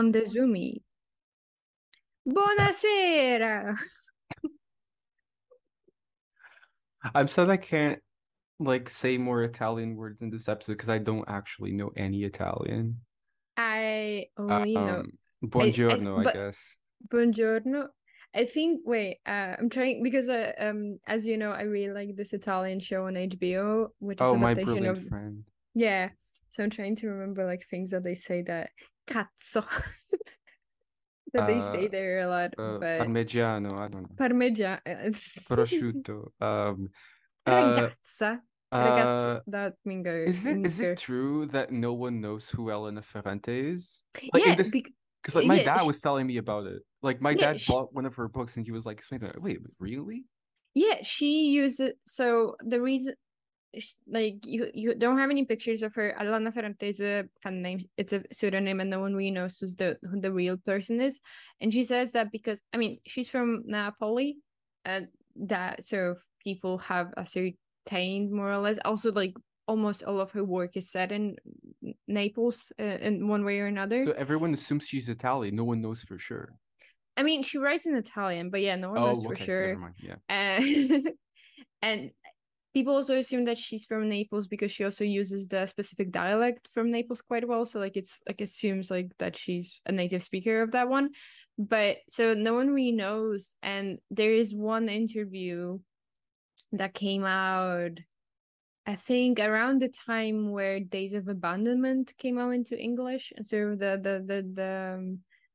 on the Zoomy. Buonasera. I'm sad I can't say more Italian words in this episode because I don't actually know any Italian. I only know buongiorno, I guess. Buongiorno. I think, I'm trying, because as you know, I really like this Italian show on HBO, which is an adaptation of... friend. Yeah, so I'm trying to remember, things that they say that... Cazzo! That they say there a lot, but... Parmigiano, I don't know. Parmigiano. Prosciutto. Ragazza. Ragazza, that Mingo. Is it true that no one knows who Elena Ferrante is? Because my dad was telling me about it. My dad bought one of her books and he was wait, really? Yeah, she uses... So the reason... you don't have any pictures of her. Elena Ferrante is a pen name. It's a pseudonym and no one really knows who the real person is. And she says that because, she's from Napoli. And that sort of people have ascertained more or less. Also, almost all of her work is set in Naples in one way or another. So everyone assumes she's Italian. No one knows for sure. She writes in Italian, but no one knows for sure. Never mind. Yeah. And people also assume that she's from Naples because she also uses the specific dialect from Naples quite well. So it's assumes that she's a native speaker of that one. But so no one really knows. And there is one interview that came out, I think, around the time where Days of Abandonment came out into English. And so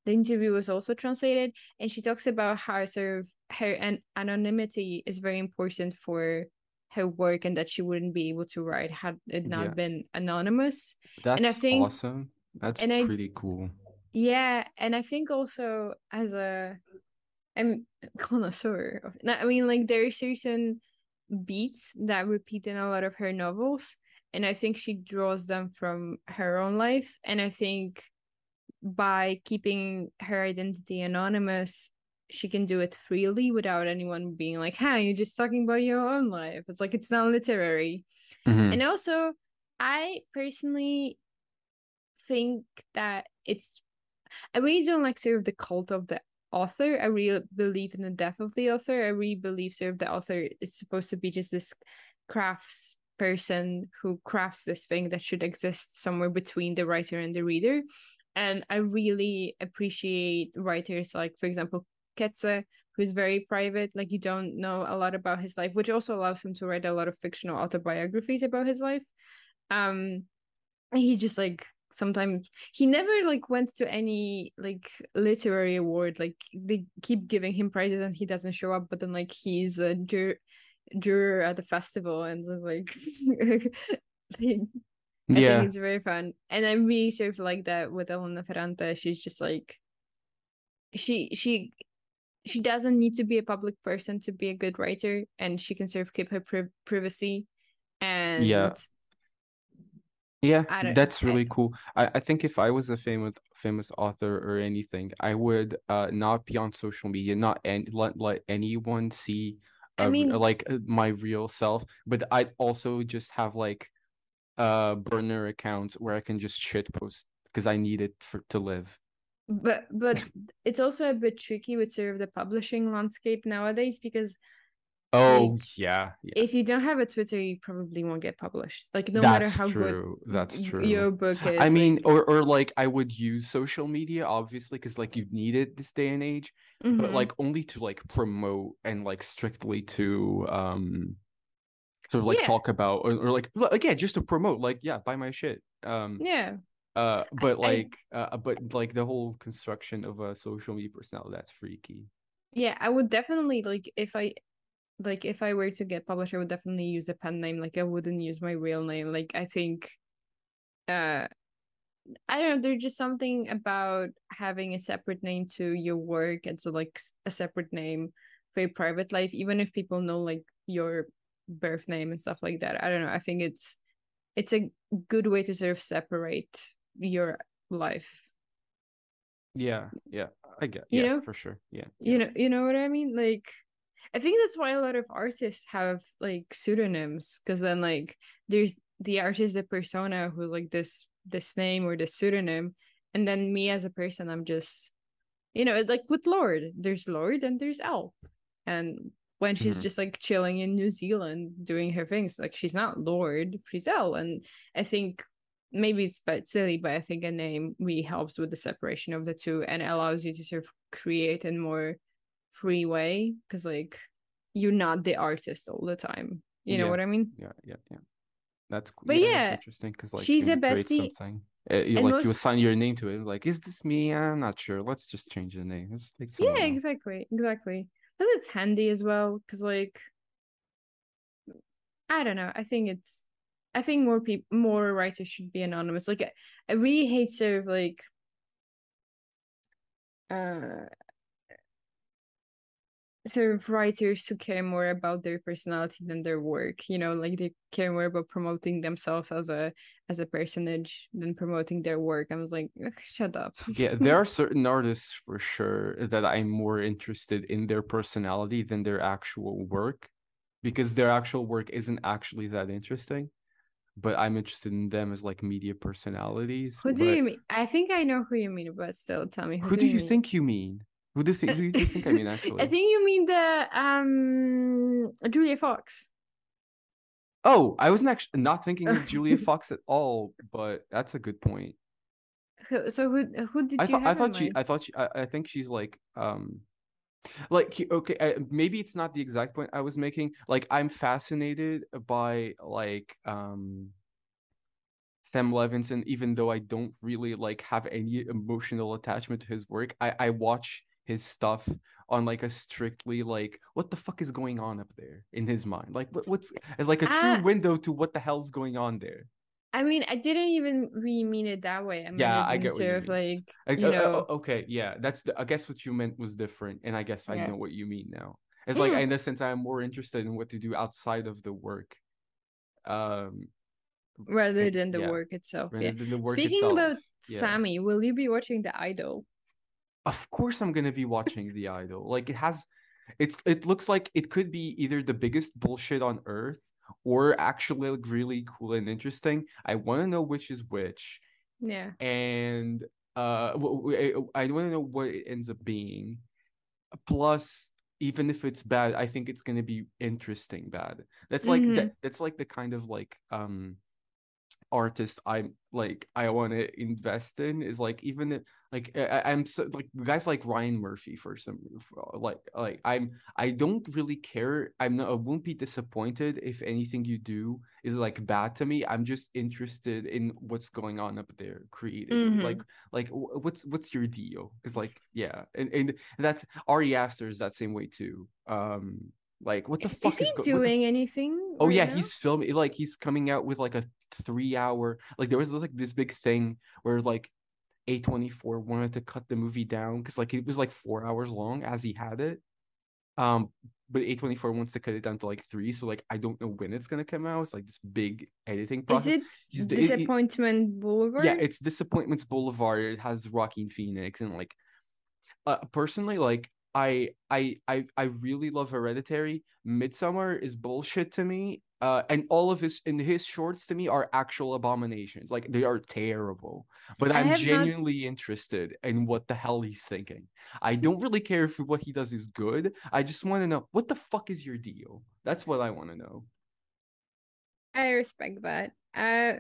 the interview was also translated. And she talks about how her anonymity is very important for her work and that she wouldn't be able to write had it not been anonymous. That's awesome. That's pretty cool. Yeah, and I think also as a connoisseur of, there are certain beats that repeat in a lot of her novels, and I think she draws them from her own life. And I think by keeping her identity anonymous, she can do it freely without anyone being you're just talking about your own life. It's it's not literary. Mm-hmm. And also, I personally think that I really don't the cult of the author. I really believe in the death of the author. I really believe the author is supposed to be just this crafts person who crafts this thing that should exist somewhere between the writer and the reader. And I really appreciate writers for example, Ketze, who's very private, you don't know a lot about his life, which also allows him to write a lot of fictional autobiographies about his life. He just sometimes he never went to any literary award. They keep giving him prizes and he doesn't show up, but then he's a juror at the festival and I think it's very fun. And I really like that with Elena Ferrante. She's just she doesn't need to be a public person to be a good writer, and she can keep her privacy. And that's really cool. I think if I was a famous author or anything, I would not be on social media, not let anyone see my real self. But I'd also just have burner accounts where I can just shit post because I need it to live. But it's also a bit tricky with the publishing landscape nowadays because if you don't have a Twitter, you probably won't get published. No matter how good your book is. I would use social media obviously because you need it this day and age, mm-hmm. but only to promote and strictly to talk about just to promote buy my shit. The whole construction of a social media personality, that's freaky. Yeah, I would definitely if I were to get published, I would definitely use a pen name. I wouldn't use my real name. I think, I don't know. There's just something about having a separate name to your work, and so a separate name for your private life, even if people know your birth name and stuff like that. I don't know. I think it's a good way to separate your life. Yeah, I get you know? For sure. Yeah. You know what I mean? I think that's why a lot of artists have pseudonyms, because then there's the artist, the persona, who's this name or the pseudonym, And then me as a person, I'm just, you know, like with Lorde, there's Lorde and there's Elle. And when she's just like chilling in New Zealand doing her things, like she's not Lorde, she's Elle. And I think maybe it's a bit silly, but I think a name really helps with the separation of the two and allows you to sort of create in more free way, because like you're not the artist all the time. You know what I mean? Yeah. That's cool. But yeah, it's interesting because like she's a bestie. You assign your name to it. Like, is this me? I'm not sure. Let's just change the name. Let's take someone else. Exactly. Because it's handy as well. Because like, I don't know. I think more writers should be anonymous. Like, I really hate sort of like, sort of writers who care more about their personality than their work, you know, like they care more about promoting themselves as a personage than promoting their work. I was like, shut up. Yeah, there are certain artists for sure that I'm more interested in their personality than their actual work, because their actual work isn't actually that interesting, but I'm interested in them as like media personalities. You mean? I think I know who you mean, but still tell me who do you think you mean? Who do you think I mean, actually? I think you mean the Julia Fox. Oh, I wasn't actually not thinking of Julia Fox at all, but that's a good point. So who did you have in mind? I think she's like okay, maybe it's not the exact point I was making. Like, I'm fascinated by like Sam Levinson, even though I don't really like have any emotional attachment to his work. I watch his stuff on like a strictly like what the fuck is going on up there in his mind, like what's as like a true window to what the hell's going on there. I mean, I didn't even really mean it that way. I mean, yeah, I get what you mean. Like, you know, okay, yeah, that's I guess what you meant was different, and I guess I know what you mean now. It's like in the sense I'm more interested in what to do outside of the work, rather than the work itself. Speaking about Sammy, will you be watching The Idol? Of course I'm going to be watching The Idol. Like, it looks like it could be either the biggest bullshit on earth or actually like really cool and interesting. I want to know which is which. Yeah. And I want to know what it ends up being. Plus, even if it's bad, I think it's going to be interesting bad. That's like that's like the kind of like artist I'm like I want to invest in, is like even if, like I'm so like guys like Ryan Murphy I don't really care. I won't be disappointed if anything you do is like bad to me. I'm just interested in what's going on up there creatively. Like what's your deal? It's like, yeah, and that's Ari Aster is that same way too. Like, what the fuck is he doing? Anything? Oh, yeah, he's filming. Like, he's coming out with like a 3-hour. Like, there was like this big thing where like A24 wanted to cut the movie down because like it was like 4 hours long as he had it. But A24 wants to cut it down to like 3. So like, I don't know when it's gonna come out. It's like this big editing process. Is it Disappointment Boulevard? Yeah, it's Disappointments Boulevard. It has Joaquin Phoenix and like, personally, like. I really love Hereditary. Midsommar is bullshit to me, and all of his shorts to me are actual abominations. Like, they are terrible. But I'm genuinely interested in what the hell he's thinking. I don't really care if what he does is good. I just want to know, what the fuck is your deal? That's what I want to know. I respect that. I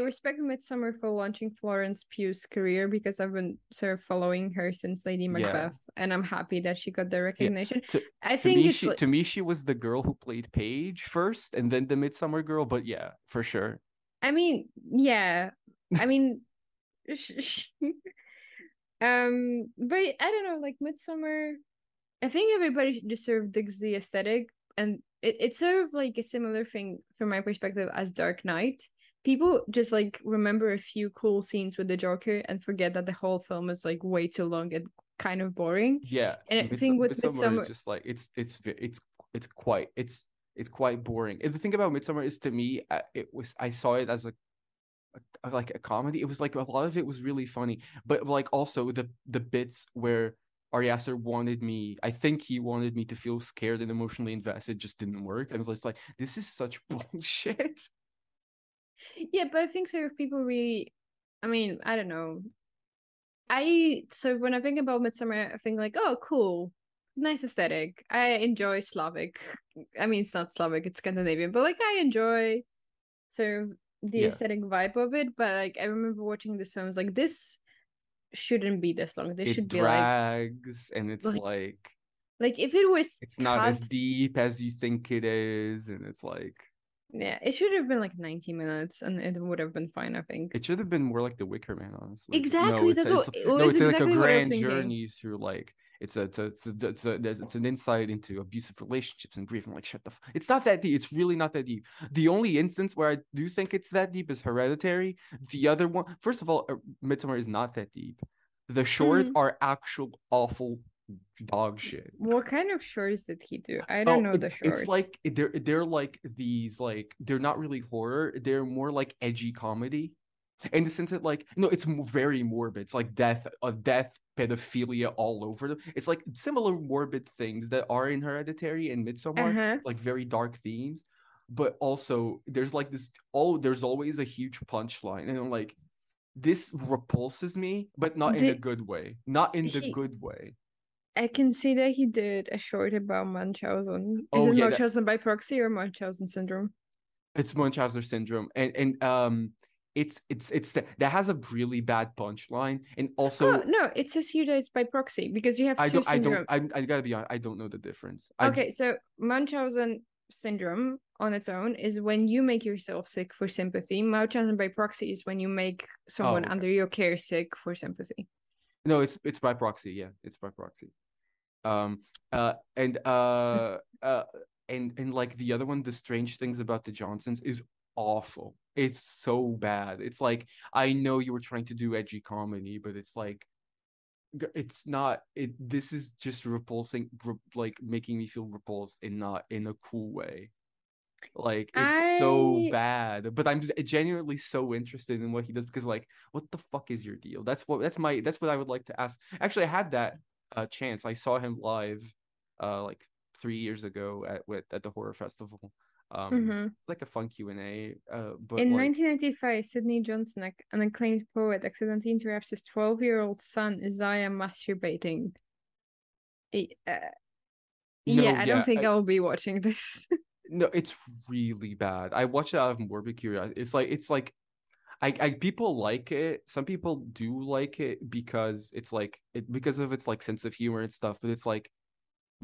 respect Midsommar for launching Florence Pugh's career, because I've been sort of following her since Lady Macbeth, and I'm happy that she got the recognition. Yeah. To me, she was the girl who played Paige first, and then the Midsommar girl. But yeah, for sure. I mean, yeah, I mean, but I don't know, like Midsommar. I think everybody just sort of digs the aesthetic, and it's sort of like a similar thing from my perspective as Dark Knight. People just like remember a few cool scenes with the Joker and forget that the whole film is like way too long and kind of boring. Yeah, and I think with Midsommar, just like it's quite boring. And the thing about Midsommar is, to me, I saw it as a comedy. It was like a lot of it was really funny, but like also the bits where Ari Aster wanted me to feel scared and emotionally invested, just didn't work. I was just like, this is such bullshit. Yeah, but I think sort of people really I mean, I don't know. So when I think about Midsummer, I think like, oh, cool. Nice aesthetic. I enjoy Slavic. I mean, it's not Slavic, it's Scandinavian, but like I enjoy sort of the aesthetic vibe of it. But like I remember watching this film, I was like, this shouldn't be this long. This should be drags, like, and it's like if it was, it's not as deep as you think it is, and it's like, yeah, it should have been like 90 minutes and it would have been fine, I think. It should have been more like The Wicker Man, honestly. Exactly. It's exactly like a grand journey through like it's an insight into abusive relationships and grief. I'm like, shut the fuck. It's not that deep. It's really not that deep. The only instance where I do think it's that deep is Hereditary. The other one, first of all, Midsommar is not that deep. The shorts are actual awful dog shit. What kind of shorts did he do? I don't know the shorts. It's like they're like these, like they're not really horror. They're more like edgy comedy. In the sense that, like, no, it's very morbid. It's like death, pedophilia all over them. It's like similar morbid things that are in Hereditary and Midsommar, like very dark themes. But also, there's like this. Oh, there's always a huge punchline, and I'm like, this repulses me, but not in a good way. Not in the good way. I can see that he did a short about Munchausen. Is it Munchausen by proxy or Munchausen syndrome? It's Munchausen syndrome, and. It's that has a really bad punchline, and also no, it says here that it's by proxy because you have two syndromes. I gotta be honest, I don't know the difference. Okay, so Munchausen syndrome on its own is when you make yourself sick for sympathy. Munchausen by proxy is when you make someone under your care sick for sympathy. No, it's by proxy. Yeah, it's by proxy. And like the other one, The Strange Things About the Johnsons, is awful. It's so bad. It's like, I know you were trying to do edgy comedy, but it's like, it's not it. This is just repulsing, like making me feel repulsed and not in a cool way. Like, it's so bad, but I'm genuinely so interested in what he does, because like, what the fuck is your deal? That's what I would like to ask. Actually, I had that chance. I saw him live like 3 years ago at the horror festival. Like a fun Q&A. But in 1995, Sidney Johnson, an acclaimed poet, accidentally interrupts his 12-year-old son Isaiah masturbating. I don't think I will be watching this. No, it's really bad. I watched it out of morbid curiosity. It's like, people like it. Some people do like it because it's like because of its like sense of humor and stuff. But it's like,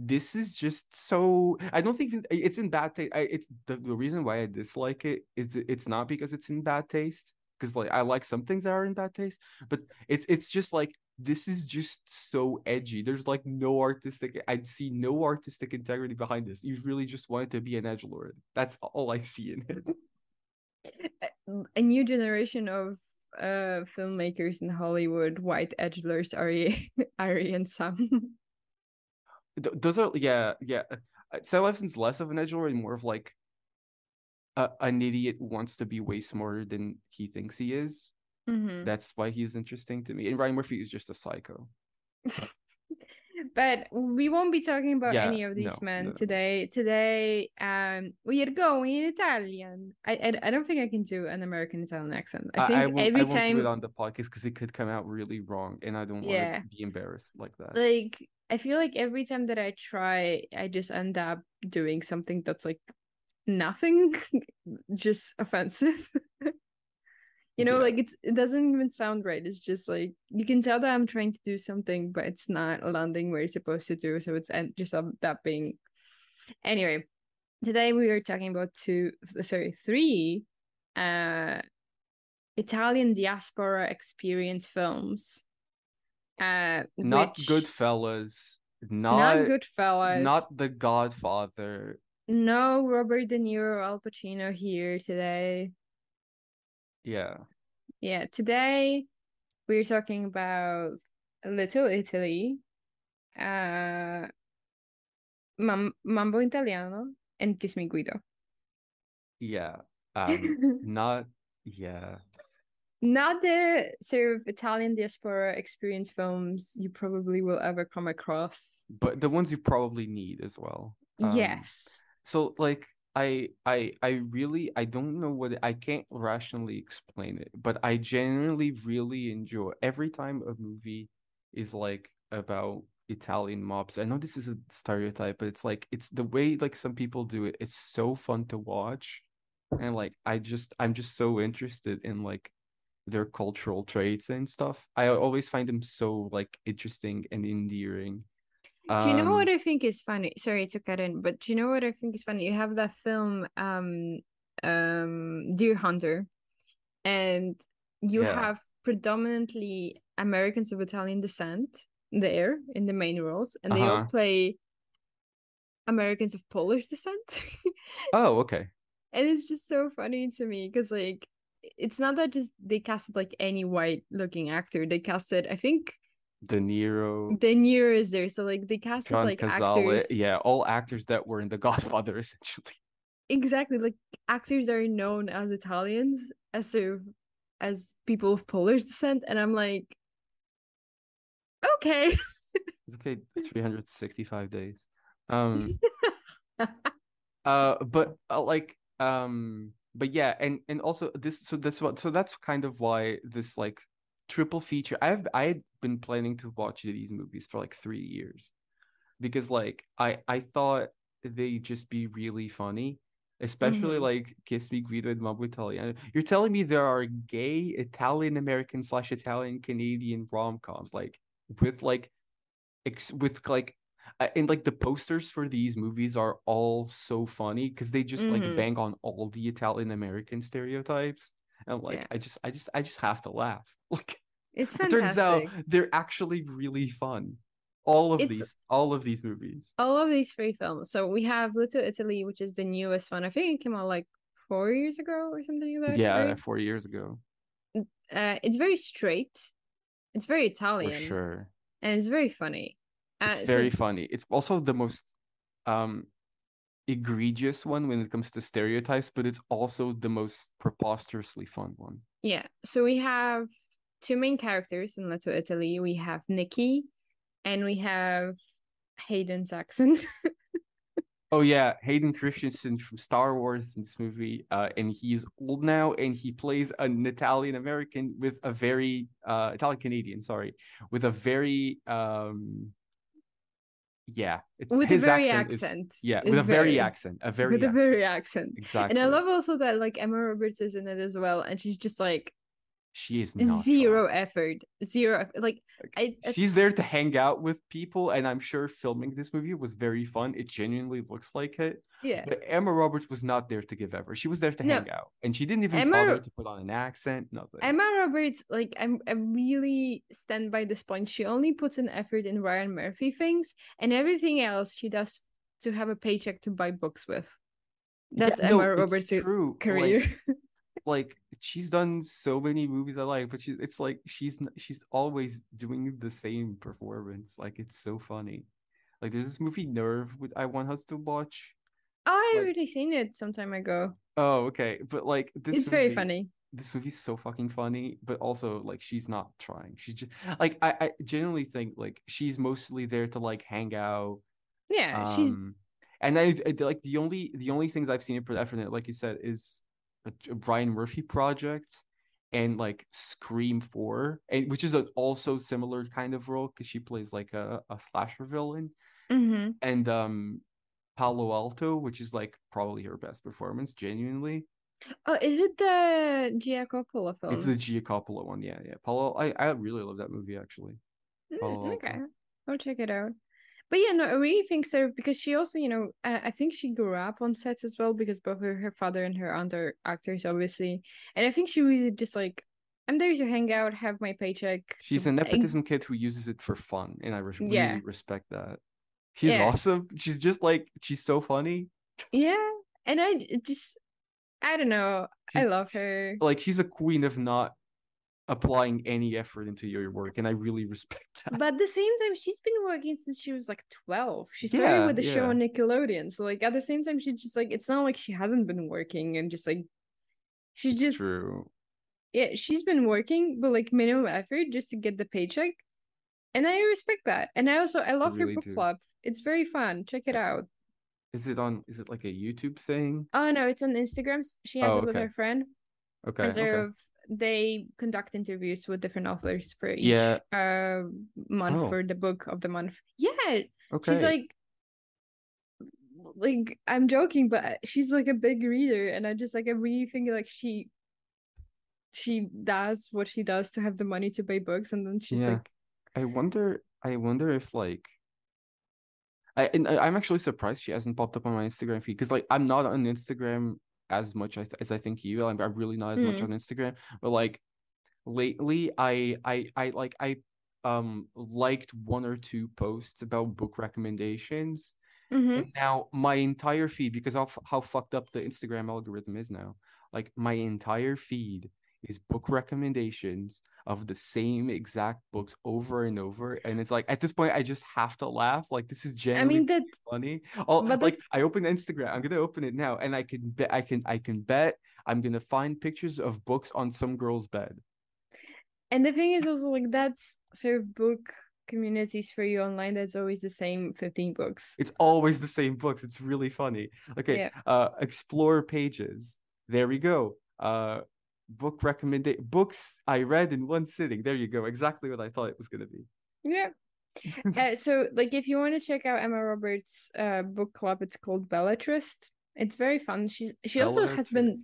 this is just so, I don't think it's in bad taste. It's the reason why I dislike it is it's not because it's in bad taste, because like I like some things that are in bad taste, but it's just like, this is just so edgy. There's like no artistic, I'd see no artistic integrity behind this. You really just wanted to be an edgelord. That's all I see in it. A new generation of filmmakers in Hollywood, white edgelords, Ari and Sam. Those are yeah. Sam Levin's less of an edgelord and more of like an idiot who wants to be way smarter than he thinks he is. That's why he's interesting to me. And Ryan Murphy is just a psycho. But we won't be talking about any of these men today. Today, we are going in Italian. I don't think I can do an American Italian accent. I think I won't do it on the podcast because it could come out really wrong, and I don't want to be embarrassed like that. Like, I feel like every time that I try, I just end up doing something that's like nothing, just offensive. You know, like it doesn't even sound right. It's just like, you can tell that I'm trying to do something, but it's not landing where it's supposed to do. So it's just that being. Anyway, today we are talking about three Italian diaspora experience films. Not Goodfellas, not The Godfather. No Robert De Niro, Al Pacino here today. Yeah. Today we're talking about Little Italy, Mambo Italiano, and Kiss Me Guido. Not the sort of Italian diaspora experience films you probably will ever come across, but the ones you probably need as well. Yes. So like, I don't know what, I can't rationally explain it, but I genuinely really enjoy every time a movie is like about Italian mobs. I know this is a stereotype, but it's like, it's the way like some people do it. It's so fun to watch. And like, I'm just so interested in like their cultural traits and stuff. I always find them so like interesting and endearing. Do you know what I think is funny? Sorry to cut in, but do you know what I think is funny? You have that film, Deer Hunter, and you have predominantly Americans of Italian descent there in the main roles, and they all play Americans of Polish descent. Oh, okay. And it's just so funny to me because like it's not that just they casted like any white looking actor. They casted, I think, De Niro is there, so like they casted John like Cazale, actors. Yeah, all actors that were in The Godfather essentially. Exactly, like actors that are known as Italians as people of Polish descent, and I'm like, okay. Okay, 365 days. But yeah, and also this. So that's kind of why this like triple feature. I had been planning to watch these movies for like 3 years, because like I thought they'd just be really funny, especially like Kiss Me Guido and Mambo Italiano. You're telling me there are gay Italian American / Italian Canadian rom coms and like the posters for these movies are all so funny because they just like bang on all the Italian American stereotypes, and like I just have to laugh. Like it's fantastic. It turns out they're actually really fun. All of these movies. All of these three films. So we have Little Italy, which is the newest one. I think it came out like 4 years ago or something like that. Yeah, right? 4 years ago. It's very straight. It's very Italian. For sure. And it's very funny. It's very funny. It's also the most egregious one when it comes to stereotypes, but it's also the most preposterously fun one. Yeah. So we have two main characters in Little Italy. We have Nikki, and we have Hayden's accent. Oh yeah, Hayden Christensen from Star Wars in this movie, and he's old now, and he plays an Italian American with a very Italian Canadian, sorry, with a very accent. Exactly. And I love also that like Emma Roberts is in it as well, and she's just like, she is not zero effort. Like she's there to hang out with people, and I'm sure filming this movie was very fun. It genuinely looks like it. Yeah. But Emma Roberts was not there to give effort. She was there to hang out, and she didn't even bother to put on an accent. Nothing. Emma Roberts, like I really stand by this point. She only puts an effort in Ryan Murphy things, and everything else she does to have a paycheck to buy books with. That's Emma Roberts' career. Like she's done so many movies I like, but she's always doing the same performance. Like it's so funny. Like there's this movie Nerve, which I want us to watch. Oh, I already seen it some time ago. Oh, okay, but like it's very funny. This movie's so fucking funny, but also like she's not trying. She just like I genuinely think like she's mostly there to like hang out. Yeah, she's and I like the only things I've seen it put effort in, like you said, is a Brian Murphy project and like Scream 4, and which is also similar kind of role because she plays like a slasher villain, and Palo Alto, which is like probably her best performance genuinely. Oh, is it the Gia Coppola film? It's the Gia Coppola one. Yeah Palo, I really love that movie actually. Okay, I'll check it out. But yeah, no, I really think so, because she also, you know, I think she grew up on sets as well, because both her father and her aunt are actors, obviously. And I think she was just like, I'm there to hang out, have my paycheck. She's an nepotism kid who uses it for fun, and I really respect that. She's awesome. She's just like, she's so funny. Yeah, and I don't know. I love her. Like, she's a queen of not applying any effort into your work, and I really respect that. But at the same time, she's been working since she was like 12. She started with the show on Nickelodeon, so like at the same time, she's just like, it's not like she hasn't been working, and just like it's just true. Yeah, she's been working, but like minimal effort just to get the paycheck, and I respect that. And I also love her book club. It's very fun. Check it out. Is it like a YouTube thing? Oh no, it's on Instagram. She has it with her friend. Okay. They conduct interviews with different authors for each month for the book of the month. Yeah. Okay. She's like I'm joking, but she's like a big reader, and I really think like she does what she does to have the money to buy books, and then she's like. I wonder if like. I'm actually surprised she hasn't popped up on my Instagram feed, because like I'm not on Instagram as much as I think you. I'm really not as much on Instagram, but like lately I liked one or two posts about book recommendations. Mm-hmm. And now my entire feed, because of how fucked up the Instagram algorithm is now, like my entire feed is book recommendations of the same exact books over and over, and it's like at this point I just have to laugh. Like this is genuinely that's funny. I open Instagram, I'm gonna open it now, and I can bet I'm gonna find pictures of books on some girl's bed. And the thing is also like that's sort of book communities for you online. That's always the same 15 books. It's always the same books. It's really funny. Okay, yeah. Explore pages. There we go. Book recommendation, books I read in one sitting. There you go. Exactly what I thought it was going to be. Yeah. So if you want to check out Emma Roberts' book club, it's called Bellatrist. It's very fun. She also has been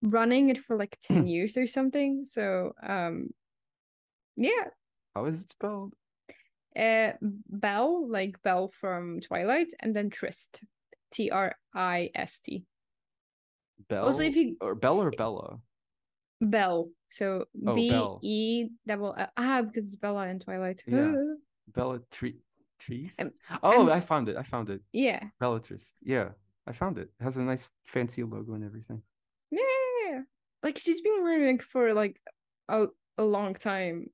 running it for like 10 years or something. So, yeah. How is it spelled? Bell, like Belle from Twilight, and then Trist, Trist. Bell. Also, if you or Belle or Bella. Belle, so Belle. Because it's Bella in Twilight. Yeah. Bellatrice. I found it. Yeah. Bellatrice. Yeah, I found it. It has a nice fancy logo and everything. Yeah, like she's been running for like a long time,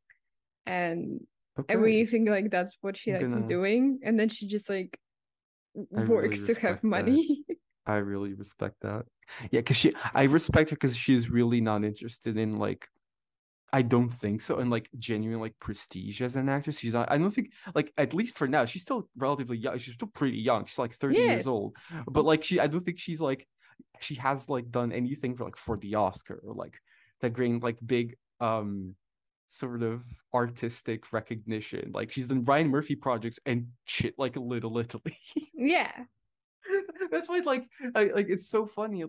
and I really think like that's what she likes doing, and then she just like works to have money. I really respect that. Yeah, because I respect her because she's really not interested in like, I don't think so, and like genuine like prestige as an actress. She's not. I don't think like, at least for now, she's still relatively young. She's still pretty young. She's like 30 years old. But like I don't think she's like, she has like done anything for the Oscar or like that great like big sort of artistic recognition. Like she's done Ryan Murphy projects and shit like Little Italy. Yeah. That's why it's so funny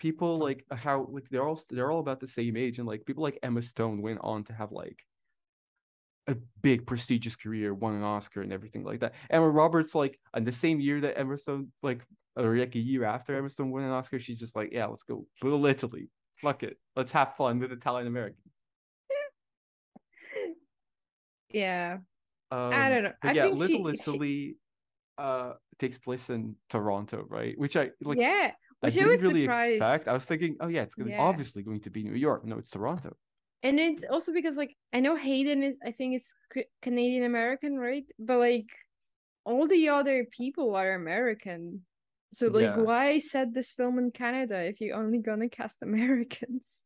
people how they're all about the same age, and like people like Emma Stone went on to have like a big prestigious career, won an Oscar and everything like that. Emma Roberts in the same year that Emma Stone or a year after Emma Stone won an Oscar, she's just like, yeah, let's go Little Italy, fuck it, let's have fun with Italian Americans. Yeah. I don't know. I think Little Italy takes place in Toronto, right? Which I like. Yeah, which I was really surprised. I was thinking, oh yeah, it's obviously going to be New York. No, it's Toronto. And it's also because like I know Hayden is Canadian American, right? But like all the other people are American, so why set this film in Canada if you're only gonna cast Americans?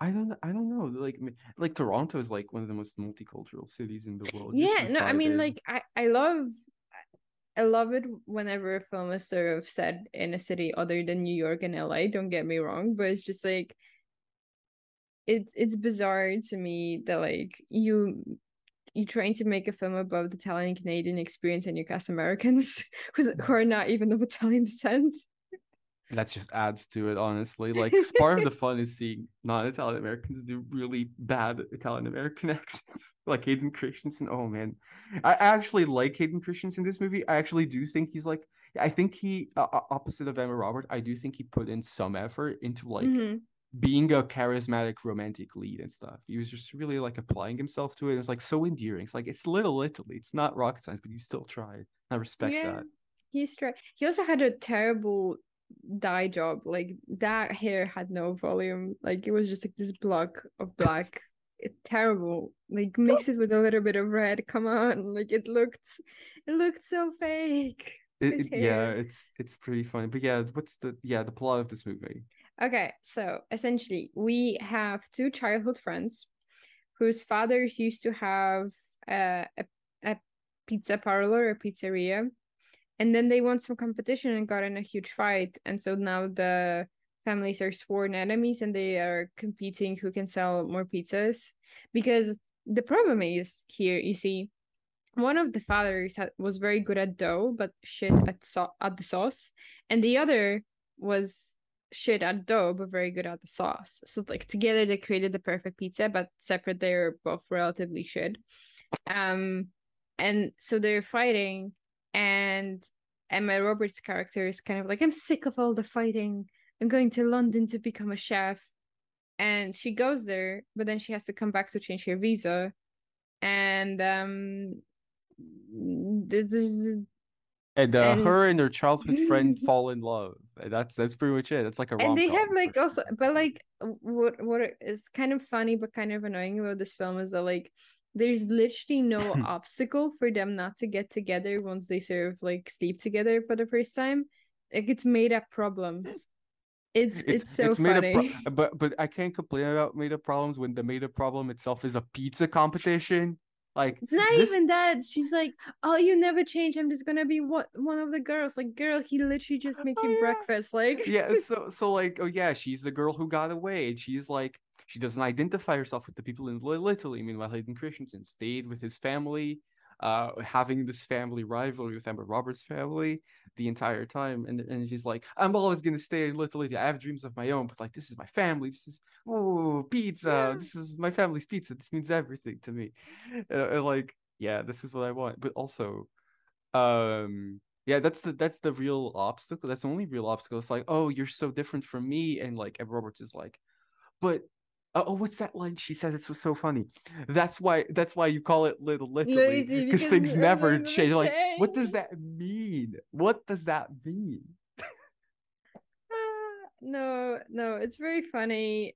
I don't know. Like Toronto is like one of the most multicultural cities in the world. Yeah, no, I mean like I love it whenever a film is sort of set in a city other than New York and LA, don't get me wrong, but it's just like it's bizarre to me that like you're trying to make a film about the Italian Canadian experience and you cast Americans who are not even of Italian descent. That just adds to it, honestly. Like part of the fun is seeing non-Italian Americans do really bad Italian American accents, like Hayden Christensen. Oh man, I actually like Hayden Christensen in this movie. I actually do think he's like, I think he opposite of Emma Roberts, I do think he put in some effort into like being a charismatic romantic lead and stuff. He was just really like applying himself to it. It's like so endearing. It's like it's Little Italy. It's not rocket science, but you still tried. I respect that. He's tried. He also had a terrible dye job. Like that hair had no volume, like it was just like this block of black. It's terrible. Like mix it with a little bit of red, come on. Like it looked so fake. It's pretty funny. But yeah, what's the plot of this movie? Okay, so essentially we have two childhood friends whose fathers used to have a pizza parlor, a pizzeria, And then they won some competition and got in a huge fight. And so now the families are sworn enemies and they are competing who can sell more pizzas. Because the problem is here, you see, one of the fathers was very good at dough, but shit at the sauce. And the other was shit at dough, but very good at the sauce. So like together they created the perfect pizza, but separate they're both relatively shit. And so they're fighting, and Emma Roberts' character is kind of like, I'm sick of all the fighting. I'm going to London to become a chef. And she goes there, but then she has to come back to change her visa. And her and her childhood friend fall in love. That's pretty much it. That's like a rom-com. And they have like also, but like what is kind of funny but kind of annoying about this film is that like there's literally no obstacle for them not to get together once they sort of like sleep together for the first time. Like it's made up problems. It's funny. But I can't complain about made up problems when the made up problem itself is a pizza competition. Like it's not even that. She's like, oh, you never change. I'm just gonna be one of the girls. Like, girl, he literally just making breakfast. Like yeah, so like, oh yeah, she's the girl who got away, and she's like, she doesn't identify herself with the people in Little Italy. Meanwhile, Hayden Christensen stayed with his family, having this family rivalry with Emma Roberts' family the entire time, and she's like, I'm always gonna stay in Little Italy. I have dreams of my own, but like this is my family. This is pizza. Yeah. This is my family's pizza. This means everything to me. And like yeah, this is what I want. But also, yeah, that's the real obstacle. That's the only real obstacle. It's like, oh, you're so different from me, and like Emma Roberts is like, but. Oh, what's that line? She says it's so funny. That's why you call it Little Italy, because things never change. Like, what does that mean? No, it's very funny.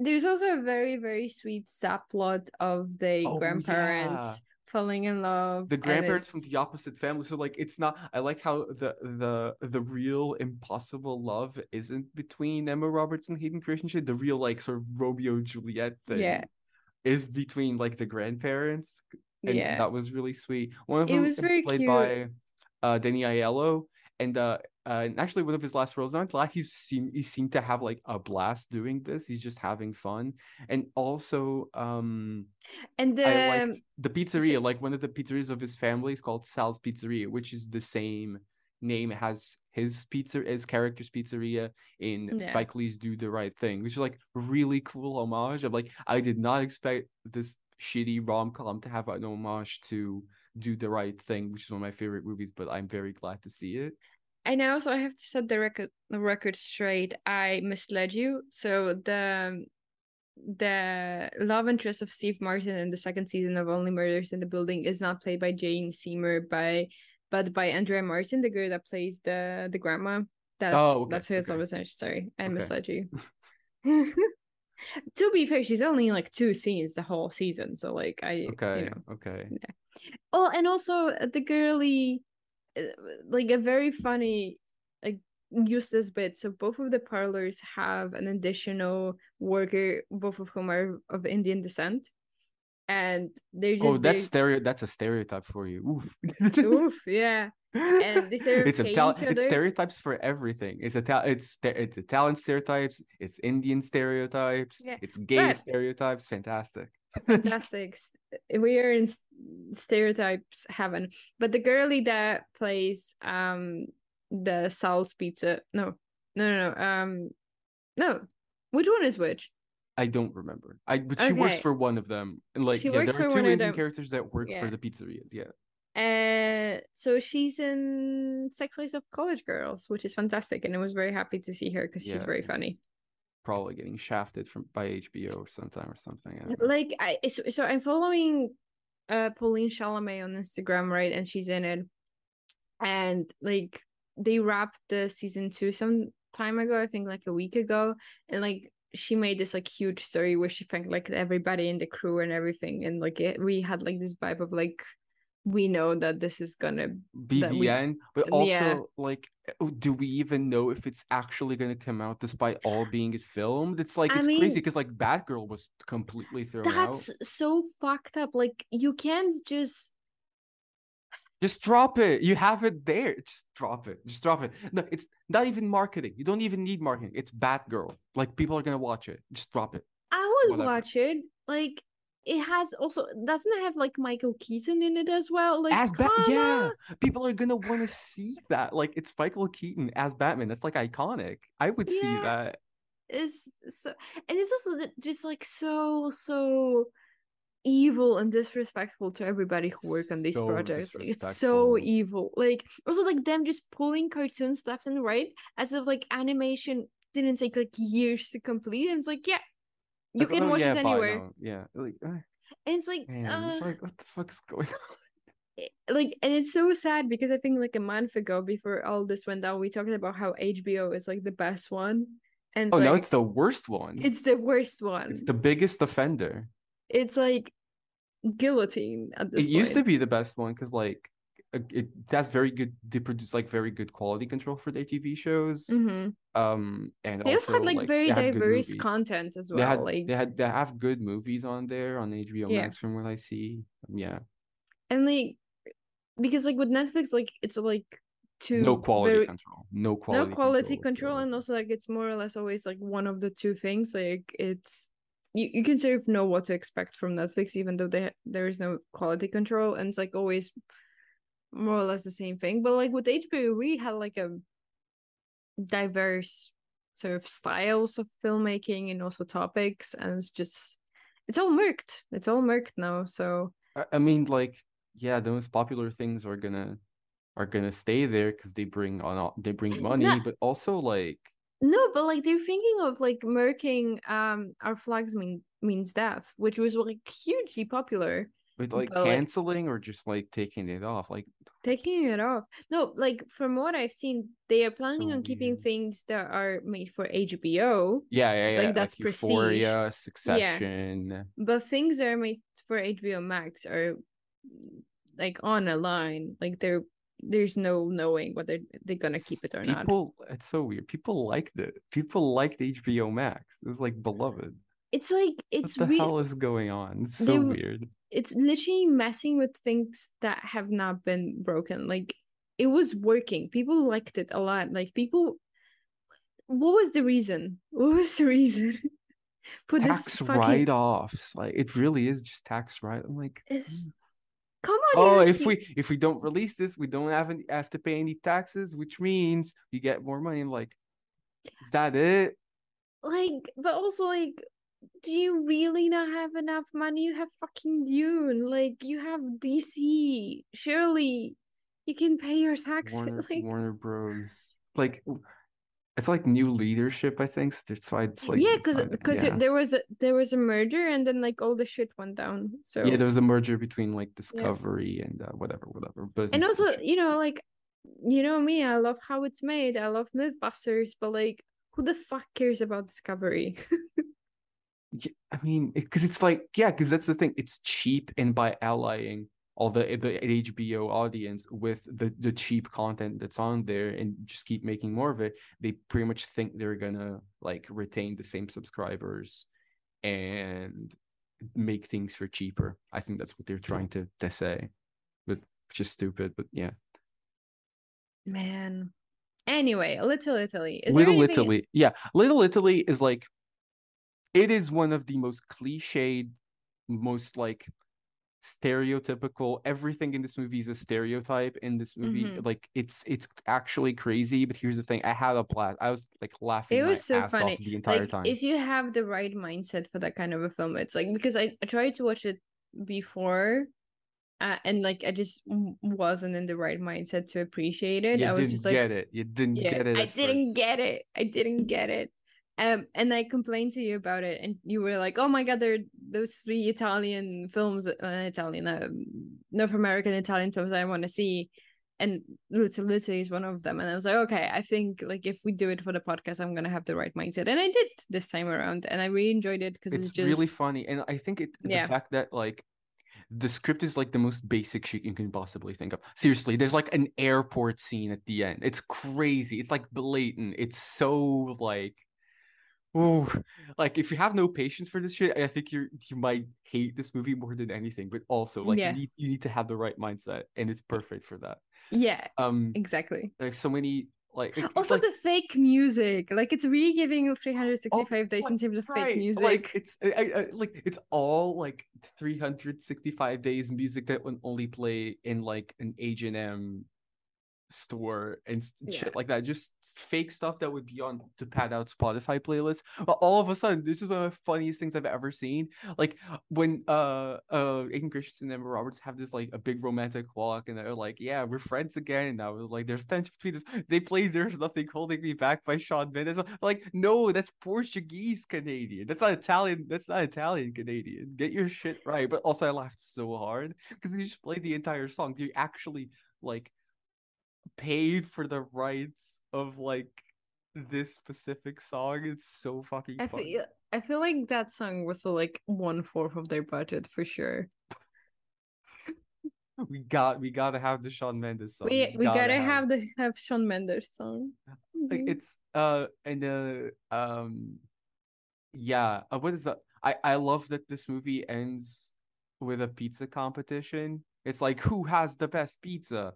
There's also a very, very sweet subplot of the grandparents falling in love. The grandparents from the opposite family. So like, it's not. I like how the real impossible love isn't between Emma Roberts and Hayden Christensen. The real like sort of Romeo and Juliet thing is between like the grandparents. And that was really sweet. One of them was played cute by Danny Aiello, and actually one of his last roles. Now I'm glad he seemed to have like a blast doing this. He's just having fun. And also I liked the pizzeria. Like one of the pizzerias of his family is called Sal's Pizzeria, which is the same name as his character's pizzeria in Spike Lee's Do the Right Thing, which is like really cool homage. I'm like, I did not expect this shitty rom-com to have an homage to Do the Right Thing, which is one of my favorite movies, but I'm very glad to see it. And I have to set the record straight. I misled you. So the love interest of Steve Martin in the second season of Only Murders in the Building is not played by Jane Seymour, but by Andrea Martin, the girl that plays the grandma. That's his love interest. Sorry, I misled you. To be fair, she's only in like two scenes the whole season. So like Yeah. Oh, and also the girly. Like a very funny like useless bit. So both of the parlors have an additional worker, both of whom are of Indian descent, and they're just that's a stereotype for you. Oof. Oof, yeah. And it's stereotypes for everything. It's Italian stereotypes, it's Indian stereotypes, it's gay stereotypes. Fantastic. We are in stereotypes heaven. But the girlie that plays the Sal's Pizza, which one is which? I don't remember. She works for one of them, and like there are two Indian characters that work for the pizzerias. So she's in Sex Lives of College Girls, which is fantastic, and I was very happy to see her because she's very funny. Probably getting shafted by HBO or sometime or something. So I'm following Pauline Chalamet on Instagram, right? And she's in it, and like they wrapped the season 2 some time ago, I think like a week ago, and like she made this like huge story where she thanked like everybody in the crew and everything, and like we had like this vibe of like, we know that this is gonna be the end, but also like, do we even know if it's actually gonna come out despite all being filmed? It's like, I mean, crazy because like Batgirl was completely thrown out. That's so fucked up. Like you can't just Just drop it. You have it there. Just drop it. Just drop it. No, it's not even marketing. You don't even need marketing. It's Batgirl. Like, people are going to watch it. Just drop it. I would watch it. Like, it has also, doesn't it have like Michael Keaton in it as well? Like, as yeah. People are going to want to see that. Like, it's Michael Keaton as Batman. That's like iconic. I would see that. It's so, and it's also just like so evil and disrespectful to everybody who work on these projects. It's so evil. Like, also like them just pulling cartoons left and right as if like animation didn't take like years to complete. And it's like, yeah, you can watch it anywhere. Yeah, like, and it's like, man, it's like, what the fuck is going on? Like, and it's so sad because I think like a month ago, before all this went down, we talked about how HBO is like the best one. And oh, no, it's the worst one. It's the worst one. It's the biggest offender. It's like guillotine at this point. It used to be the best one because like that's very good. They produce like very good quality control for their TV shows. Mm-hmm. And they also had like very diverse content as well. They have good movies on there on HBO Max from what I see. Yeah, and like because like with Netflix, like it's like no quality control, and also like it's more or less always like one of the two things. Like it's. You can sort of know what to expect from Netflix, even though there is no quality control, and it's like always more or less the same thing. But like with HBO, we had like a diverse sort of styles of filmmaking and also topics, and it's all murked. It's all murked now. So I mean, like the most popular things are gonna stay there because they bring money, but also like. No, but like they're thinking of like murking Our Flags Means Death, which was like hugely popular. But like canceling or just like taking it off? Like taking it off. No, like from what I've seen, they are planning on keeping things that are made for HBO. Yeah. Like that's like Prestige. Euphoria, Succession. Yeah. But things that are made for HBO Max are like on a line. Like there's no knowing whether they're gonna keep it or not. It's so weird. People liked it. People liked HBO Max. It was like beloved. It's like it's what the hell is going on? It's so weird. It's literally messing with things that have not been broken. Like it was working. People liked it a lot. Like people, what was the reason? What was the reason? Put tax this fucking... write-offs. Like it really is just tax write. I'm like. Come on! Oh, if we don't release this, we don't have to pay any taxes, which means you get more money. I'm like, is that it? Like, but also like, do you really not have enough money? You have fucking Dune. Like, you have DC. Surely, you can pay your taxes. Warner Bros. Like, it's like new leadership. I think so. That's why it's like there was a merger, and then like all the shit went down. So yeah, there was a merger between like Discovery and whatever business. And also, you know me, I love how it's made. I love Mythbusters, but like, who the fuck cares about Discovery? I mean, because it's like because that's the thing. It's cheap, and by allying all the HBO audience with the cheap content that's on there and just keep making more of it, they pretty much think they're gonna like retain the same subscribers and make things for cheaper. I think that's what they're trying to say, but which is stupid, but yeah. Man. Anyway, Little Italy. Little Italy is like, it is one of the most cliched, most like stereotypical. Everything in this movie is a stereotype in this movie. Mm-hmm. Like it's actually crazy, but here's the thing, I had a blast. I was like laughing it was my so ass funny off the entire time. If you have the right mindset for that kind of a film, it's like, because I tried to watch it before and like I just wasn't in the right mindset to appreciate it. I didn't get it. And I complained to you about it, and you were like, "Oh my God, there are those three Italian films, North American Italian films I want to see, and Little Italy is one of them." And I was like, "Okay, I think like if we do it for the podcast, I'm gonna have the right mindset," and I did this time around, and I really enjoyed it because it's just really funny, and I think the fact that like the script is like the most basic shit you can possibly think of. Seriously, there's like an airport scene at the end. It's crazy. It's like blatant. It's so like. ooh, like if you have no patience for this shit, I think you might hate this movie more than anything. But also, like, you need to have the right mindset, and it's perfect for that. Yeah, exactly. Like so many, like it, also like, the fake music, like it's re-giving 365 days in terms of fake music. Like it's it's all like 365 days music that would only play in like an H&M store and shit like that, just fake stuff that would be on to pad out Spotify playlists. But all of a sudden, this is one of the funniest things I've ever seen. Like when Hayden Christensen and Emma Roberts have this like a big romantic walk, and they're like, yeah, we're friends again, and I was like, there's tension between us. They play There's Nothing Holding Me Back by Shawn Mendes. Like, no, that's Portuguese Canadian, that's not Italian Canadian. Get your shit right. But also, I laughed so hard because they just played the entire song. You actually like paid for the rights of like this specific song. It's so fucking funny. I feel like that song was like 1/4 of their budget for sure. we gotta have the Shawn Mendes song. We gotta have Shawn Mendes song. Like it's what is that? I love that this movie ends with a pizza competition. It's like, who has the best pizza?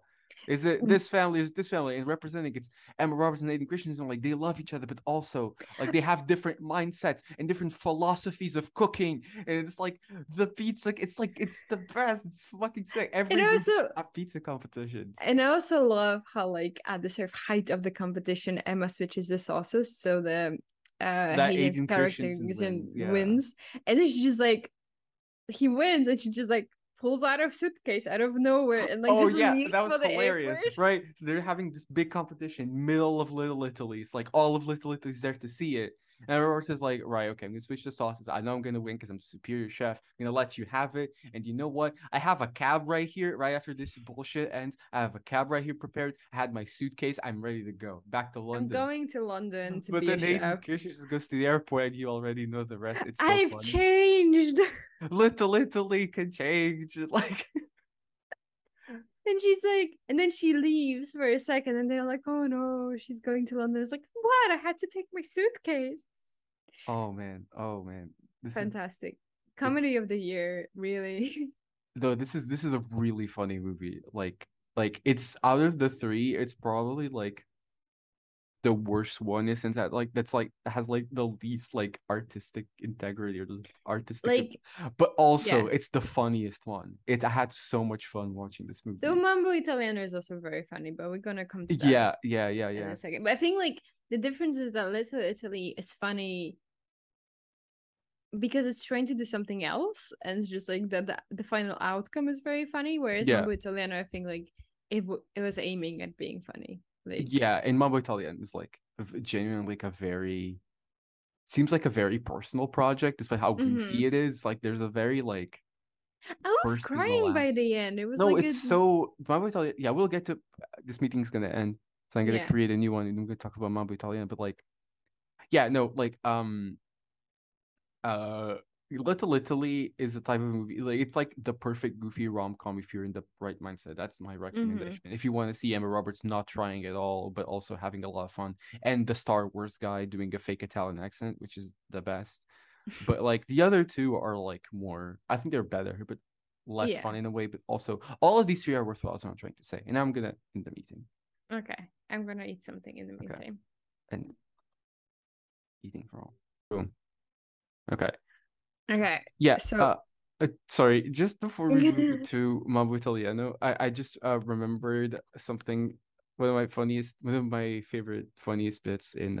Is it this family? And representing it's Emma Roberts and Hayden Christensen. Like, they love each other, but also like they have different mindsets and different philosophies of cooking. And it's like the pizza. It's like it's the best. It's fucking sick. Every pizza competitions. And I also love how like at the sort of height of the competition, Emma switches the sauces, so the Hayden's character wins, and then she's just like, he wins, and she just like pulls out of suitcase out of nowhere and like leaves that was for the hilarious airport. Right, so they're having this big competition middle of Little Italy. It's like all of Little Italy's there to see it, and Roberts is like, right, okay, I'm gonna switch the sauces. I know I'm gonna win because I'm the superior chef. I'm gonna let you have it, and you know what, I have a cab right here. Right after this bullshit ends, I have a cab right here prepared. I had my suitcase, I'm ready to go back to London. I'm going to London to be a chef. Kirsten just goes to the airport, and you already know the rest. It's so I've funny. Changed Little Italy can change, like. And she's like, and then she leaves for a second, and they're like, oh no, she's going to London. It's like, what? I had to take my suitcase. Oh man, this fantastic comedy of the year, really. Though this is a really funny movie. Like it's out of the three, it's probably like the worst one is since that like that's like has like the least like artistic integrity or artistic like, but also it's the funniest one. I had so much fun watching this movie. The Mambo Italiano is also very funny, but we're gonna come to that in a second. But I think like the difference is that Little Italy is funny because it's trying to do something else, and it's just like that the final outcome is very funny, whereas Mambo Italiano, I think like it was aiming at being funny. Like, and Mambo Italiano is like genuinely like seems like a very personal project, despite how goofy it is. Like, there's a very like I was crying by the end. It was Mambo Italiano. Yeah, we'll get to this. Meeting's gonna end, so I'm gonna create a new one, and we're gonna talk about Mambo Italiano. But like, Little Italy is the type of movie, like it's like the perfect goofy rom-com if you're in the right mindset. That's my recommendation. If you want to see Emma Roberts not trying at all but also having a lot of fun, and the Star Wars guy doing a fake Italian accent, which is the best. But like the other two are like more, I think they're better but less fun in a way. But also all of these three are worthwhile, is what I'm trying to say. And I'm gonna end the meeting. Okay, I'm gonna eat something in the meantime. Okay. And eating for all. Boom. Okay. Yeah. So, sorry. Just before we move to Mambo Italiano, I just remembered something. One of my favorite funniest bits in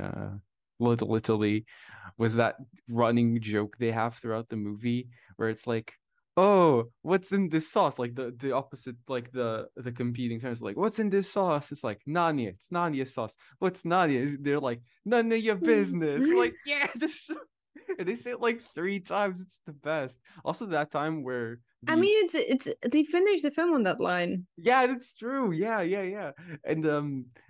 Little Italy was that running joke they have throughout the movie where it's like, "Oh, what's in this sauce?" Like the opposite, like the competing terms, like, "What's in this sauce?" It's like, "Nania." It's Nania sauce. "What's Nania?" They're like, "None of your business." Like, yeah, this. And they say it like 3 times. It's the best. Also, that time where it's they finished the film on that line. Yeah, that's true. Yeah. And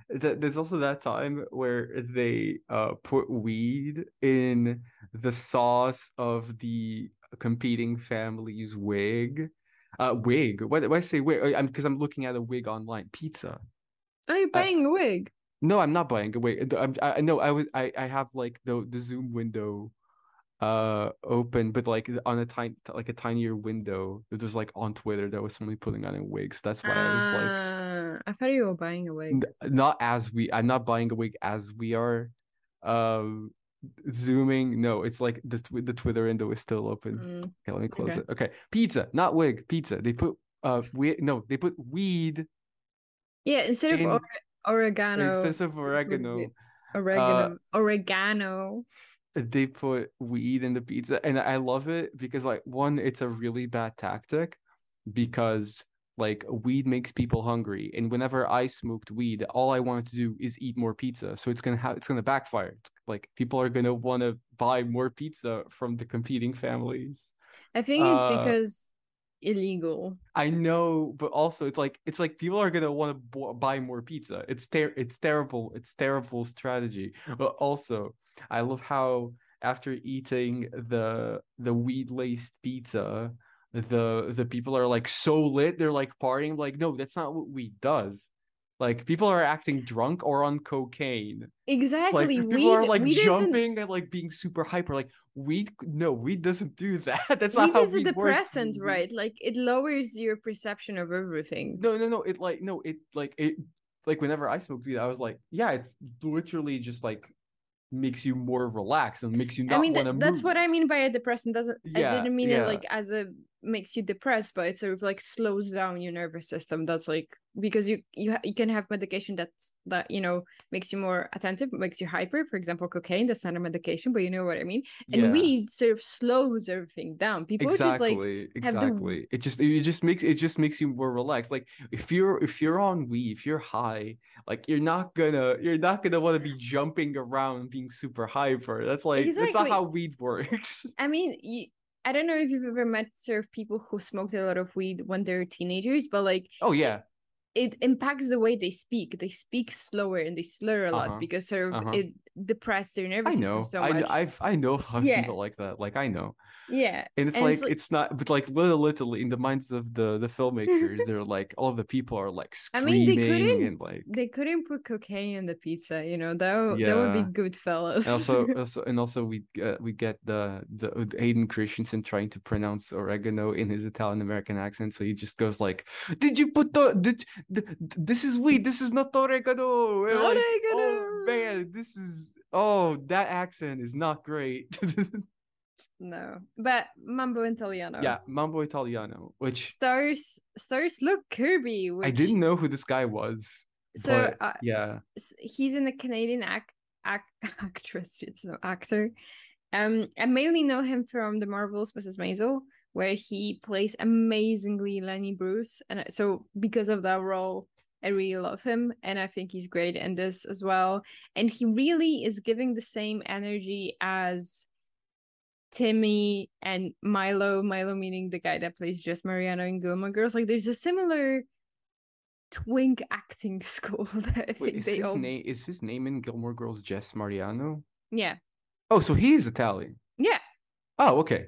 there's also that time where they put weed in the sauce of the competing family's wig. Wig. Why do I say wig? Because I'm looking at a wig online. Pizza. Are you buying a wig? No, I'm not buying. Wait, I have like the Zoom window open, but like on a tinier window. It was like on Twitter that was somebody putting on a wig, so that's why I was like, I thought you were buying a wig. I'm not buying a wig as we are zooming. No, it's like the Twitter window is still open. Okay, let me close it. Okay, pizza, not wig, pizza. They put weed. Yeah, instead of oregano. Instead of oregano. Oregano. They put weed in the pizza, and I love it because, like, one, it's a really bad tactic because, like, weed makes people hungry, and whenever I smoked weed, all I wanted to do is eat more pizza, so it's gonna backfire. Like, people are gonna want to buy more pizza from the competing families. I think it's because illegal. I know, but also it's like people are gonna want to buy more pizza. It's terrible strategy. But also, I love how after eating the weed-laced pizza, the people are like so lit, they're like partying. Like, no, that's not what weed does. Like, people are acting drunk or on cocaine. Exactly. Like, people are like jumping and like being super hyper. Like, weed doesn't do that. That's not how weed works. Weed is a depressant, right? Like, it lowers your perception of everything. No. It whenever I smoked weed, I was like, yeah, it's literally just like makes you more relaxed and makes you not want to move. That's what I mean by a depressant. I didn't mean it like as a makes you depressed, but it sort of like slows down your nervous system. That's like because you can have medication that you know makes you more attentive, makes you hyper. For example, cocaine, that's not a medication, but you know what I mean. And weed sort of slows everything down. People it just makes you more relaxed. Like, if you're on weed, if you're high, like you're not gonna want to be jumping around being super hyper. That's like that's not how weed works. I mean, I don't know if you've ever met sort of people who smoked a lot of weed when they were teenagers, but like, oh yeah, it impacts the way they speak. They speak slower and they slur a lot because sort of it depressed their nervous system so much. I know people like that. Like, I know. Yeah. And it's not, but like literally in the minds of the filmmakers, they're like, all the people are like screaming. I mean, they couldn't put cocaine in the pizza, you know, that would be Goodfellas. Also we get the Hayden Christensen trying to pronounce oregano in his Italian American accent. So he just goes like, did you put this is weed, this is not oregano. Oregano. Like, oh man, that accent is not great. No, but Mambo Italiano. Yeah, Mambo Italiano, which stars Luke Kirby. Which... I didn't know who this guy was. So but, he's in the Canadian actor. I mainly know him from The Marvelous Mrs. Maisel, where he plays amazingly Lenny Bruce, and so because of that role, I really love him, and I think he's great in this as well. And he really is giving the same energy as Timmy and Milo meaning the guy that plays Jess Mariano in Gilmore Girls. Like, there's a similar twink acting school that I think is his name in Gilmore Girls Jess Mariano? Yeah. Oh, so he is Italian. Yeah. Oh, okay.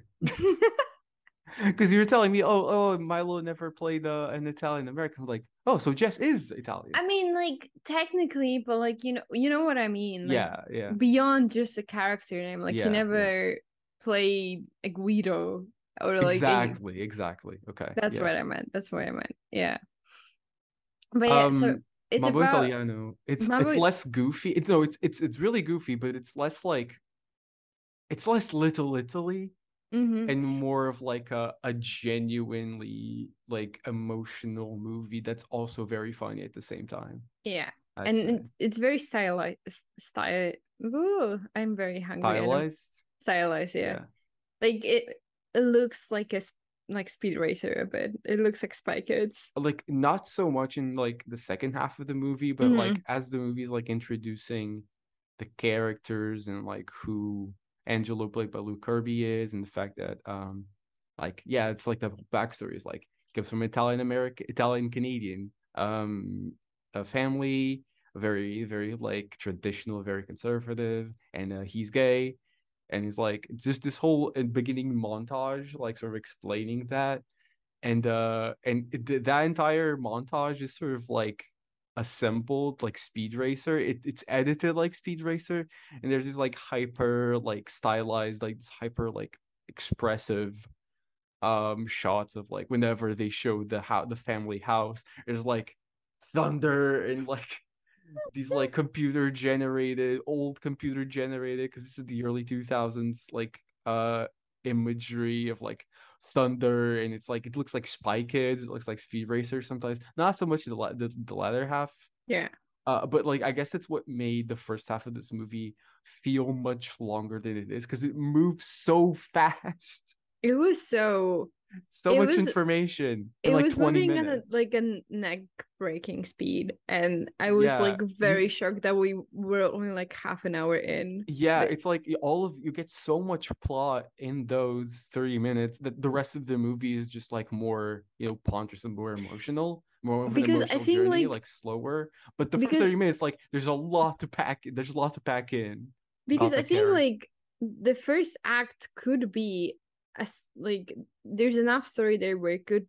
Because you were telling me, oh, Milo never played an Italian American. Like, oh, so Jess is Italian. I mean, like, technically, but like, you know what I mean. Like, yeah. Beyond just a character name, like he never played a Guido or like exactly. Okay, that's what I meant. That's what I meant. Yeah, but yeah. So it's Mambo Italiano. It's less goofy. It's really goofy, but it's less Little Italy. Mm-hmm. And more of like a genuinely like emotional movie that's also very funny at the same time. Yeah, it's very stylized. Ooh, I'm very hungry. Stylized, yeah. Like it looks like a Speed Racer a bit. It looks like Spy Kids. Like, not so much in like the second half of the movie, but like as the movie's like introducing the characters and like who Angelo played by Luke Kirby is, and the fact that it's like the backstory is like he comes from Italian Canadian a family, very very like traditional, very conservative, and he's gay. And he's like, it's just this whole beginning montage, like sort of explaining that. And that entire montage is sort of like assembled like Speed Racer. It's edited like Speed Racer, and there's this like hyper like stylized like this hyper like expressive shots of like whenever they show the family house, there's like thunder and like these like computer generated because this is the early 2000s like imagery of like thunder, and it's like it looks like Spy Kids, it looks like Speed Racer sometimes, not so much the latter half, but like I guess that's what made the first half of this movie feel much longer than it is, because it moves so fast. It was so much information in like 20 minutes. It was moving at like a neck-breaking speed, and I was like very shocked that we were only like half an hour in. Yeah, it's like you get so much plot in those 30 minutes that the rest of the movie is just like more, you know, ponderous and more emotional. More of an emotional journey, like slower. But the first 30 minutes, like there's a lot to pack. There's a lot to pack in. Because I think like the first act could be like there's enough story there where it could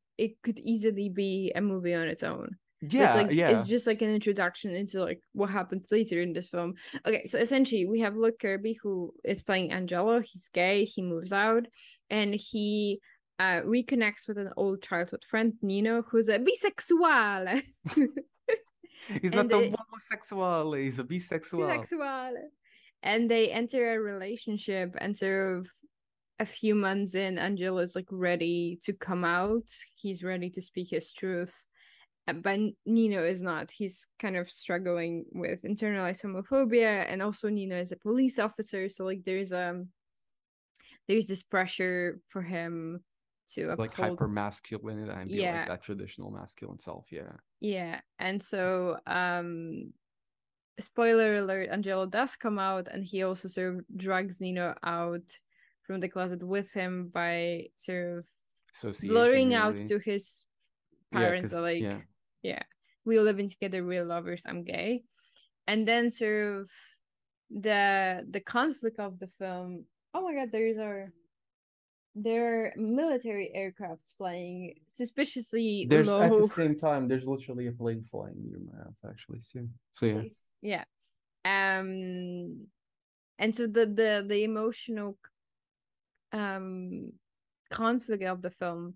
easily be a movie on its own. It's just like an introduction into like what happens later in this film. Okay, so essentially we have Luke Kirby, who is playing Angelo. He's gay, he moves out, and he reconnects with an old childhood friend, Nino, who's a bisexual. He's not a homosexual, he's a bisexual. And they enter a relationship, and sort of a few months in, Angelo is like ready to come out. He's ready to speak his truth, but Nino is not. He's kind of struggling with internalized homophobia, and also Nino is a police officer, so like there's this pressure for him to uphold, like, hyper masculinity and be like that traditional masculine self. And so spoiler alert, Angelo does come out, and he also sort of drags Nino out from the closet with him by sort of blurring out to his parents, we live in together, we're lovers, I'm gay. And then sort of the conflict of the film. Oh my god, there are military aircrafts flying suspiciously low. At the same time, there's literally a plane flying near my house actually soon. So and so the emotional conflict of the film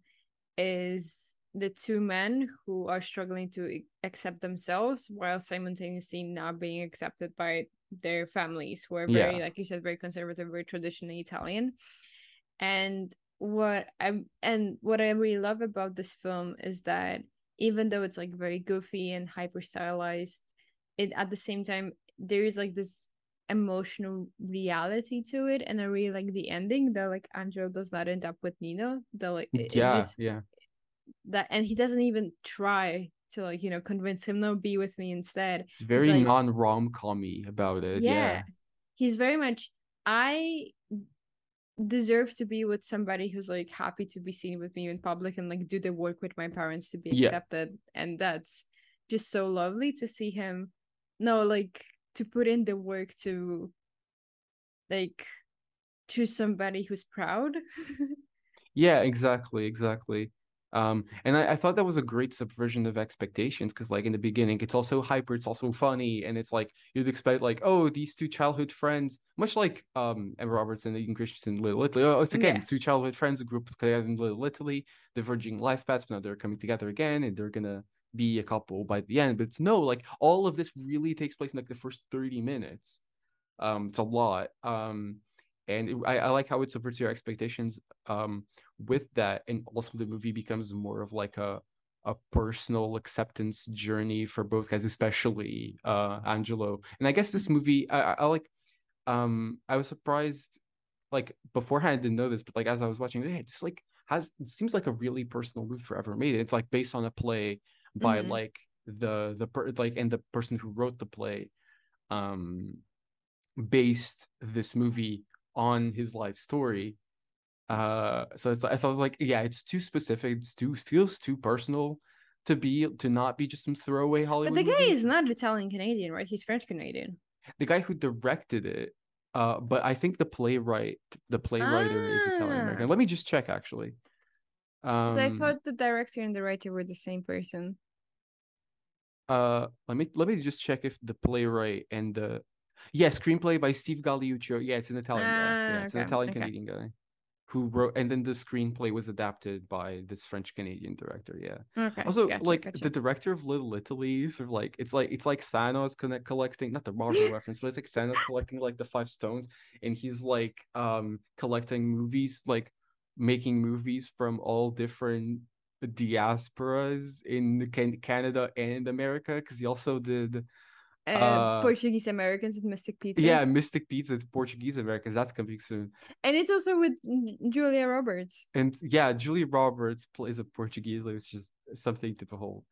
is the two men who are struggling to accept themselves while simultaneously not being accepted by their families, who are very, like you said, very conservative, very traditionally Italian. And what I really love about this film is that even though it's like very goofy and hyper stylized, it at the same time there is like this emotional reality to it. And I really like the ending that like Angelo does not end up with Nino, that like that, and he doesn't even try to like, you know, convince him, no, be with me instead. It's very like, non-rom-com-y about it. He's very much, I deserve to be with somebody who's like happy to be seen with me in public and like do the work with my parents to be accepted. And that's just so lovely to see him to put in the work to like choose somebody who's proud. Exactly. And I thought that was a great subversion of expectations, because like in the beginning it's also hyper, it's also funny, and it's like you'd expect like, oh, these two childhood friends, much like Emma Roberts and Hayden Christensen in Little Italy. Oh, it's again two childhood friends, a group together in Little Italy, diverging life paths, but now they're coming together again and they're gonna be a couple by the end. But it's no, like all of this really takes place in like the first 30 minutes. It's a lot. And I like how it subverts your expectations with that. And also the movie becomes more of like a personal acceptance journey for both guys, especially Angelo. And I guess this movie, I like, I was surprised, like beforehand I didn't know this, but like as I was watching it, it's like it seems like a really personal movie for Ever Made It. It's like based on a play by like the person who wrote the play based this movie on his life story. So it's, I thought it was like, it's too specific, feels too personal to not be just some throwaway Hollywood movie. But the guy is not Italian Canadian, right? He's French Canadian. The guy who directed it, but I think the playwright is Italian American. Let me just check actually. So I thought the director and the writer were the same person. Let me just check if the playwright and the screenplay by Steve Galliuccio. Yeah, it's an Italian guy. Yeah, it's an Italian Canadian guy who wrote, and then the screenplay was adapted by this French Canadian director. Yeah. Okay. Also, the director of Little Italy, sort of like it's like Thanos collecting not the Marvel reference, but it's like Thanos collecting like the five stones, and he's like collecting movies, like making movies from all different diasporas in Canada and America, because he also did Portuguese Americans at Mystic Pizza. Yeah, Mystic Pizza is Portuguese Americans. That's coming soon. And it's also with Julia Roberts. And yeah, Julia Roberts plays a Portuguese, like, it's just something to behold.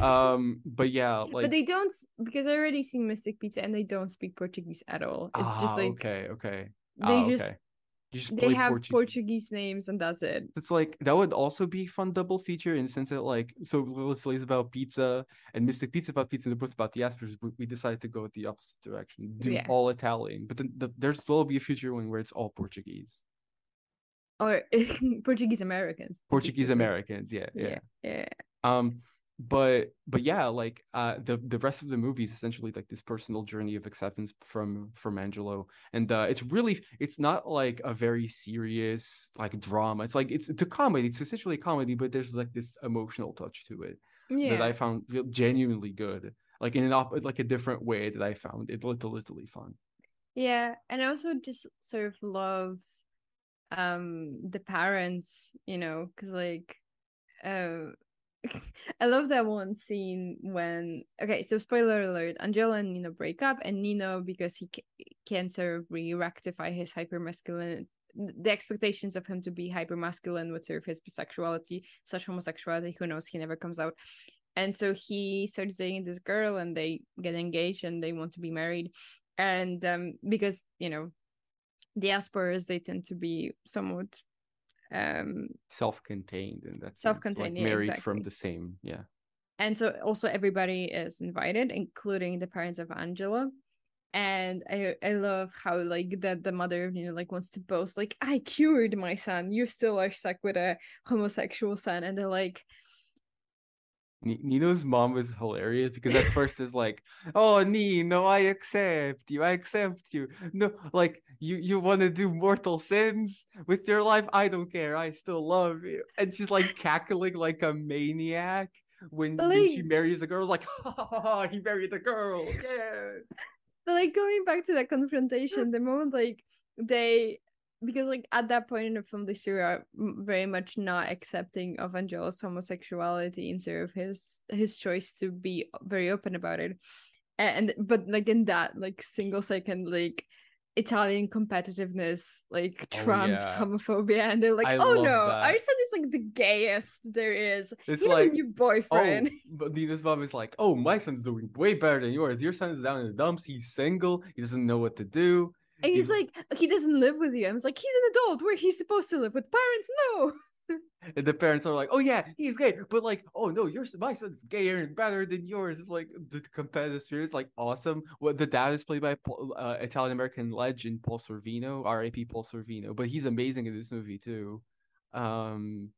But yeah, like, but they don't, because I already seen Mystic Pizza and they don't speak Portuguese at all. It's just like okay. They just okay. They have Portuguese names and that's it. It's like that would also be a fun double feature in the sense that, like, so Little Italy is about pizza and Mystic Pizza about pizza, and they're both about the diasporas. We decided to go the opposite direction, all Italian, but then there's will be a future one where it's all Portuguese or Portuguese Americans. Yeah. But yeah, like the rest of the movie is essentially like this personal journey of acceptance from Angelo, and it's not like a very serious like drama. It's like it's a comedy. It's essentially a comedy, but there's like this emotional touch to it that I found genuinely good, like in a different way that I found it literally fun. Yeah, and I also just sort of love the parents, you know, because like I love that one scene when so spoiler alert, Angelo and Nino break up, and Nino, because he can't sort of re-rectify his hypermasculine, the expectations of him to be hypermasculine would serve his bisexuality / homosexuality, who knows, he never comes out, and so he starts dating this girl and they get engaged and they want to be married, and because, you know, the Asperger's, they tend to be somewhat self-contained, and that's self-contained, like married from the same, and so also everybody is invited, including the parents of Angelo, and I love how like that the mother of Nino like wants to boast, like, I cured my son, you still are stuck with a homosexual son, and they're like, Nino's mom was hilarious because at first is like, oh Nino, I accept you, no, like you want to do mortal sins with your life, I don't care, I still love you, and she's like cackling like a maniac when she marries a girl, like, he married a girl. But like going back to that confrontation, the moment like they, because like at that point in the film, they still are very much not accepting of Angelo's homosexuality and sort of his choice to be very open about it, but like in that like single second, like Italian competitiveness like trumps homophobia, and they're like, our son is like the gayest there is. It's he like your boyfriend. But Nina's mom is like, oh, my son's doing way better than yours. Your son is down in the dumps. He's single. He doesn't know what to do. And he's like, he doesn't live with you. I was like, he's an adult. Where he's supposed to live with parents? No. And the parents are like, oh yeah, he's gay, but like, oh no, my son's gayer and better than yours. It's like the competitive spirit is like awesome. Well, the dad is played by Italian American legend Paul Sorvino, R.I.P. Paul Sorvino, but he's amazing in this movie too. And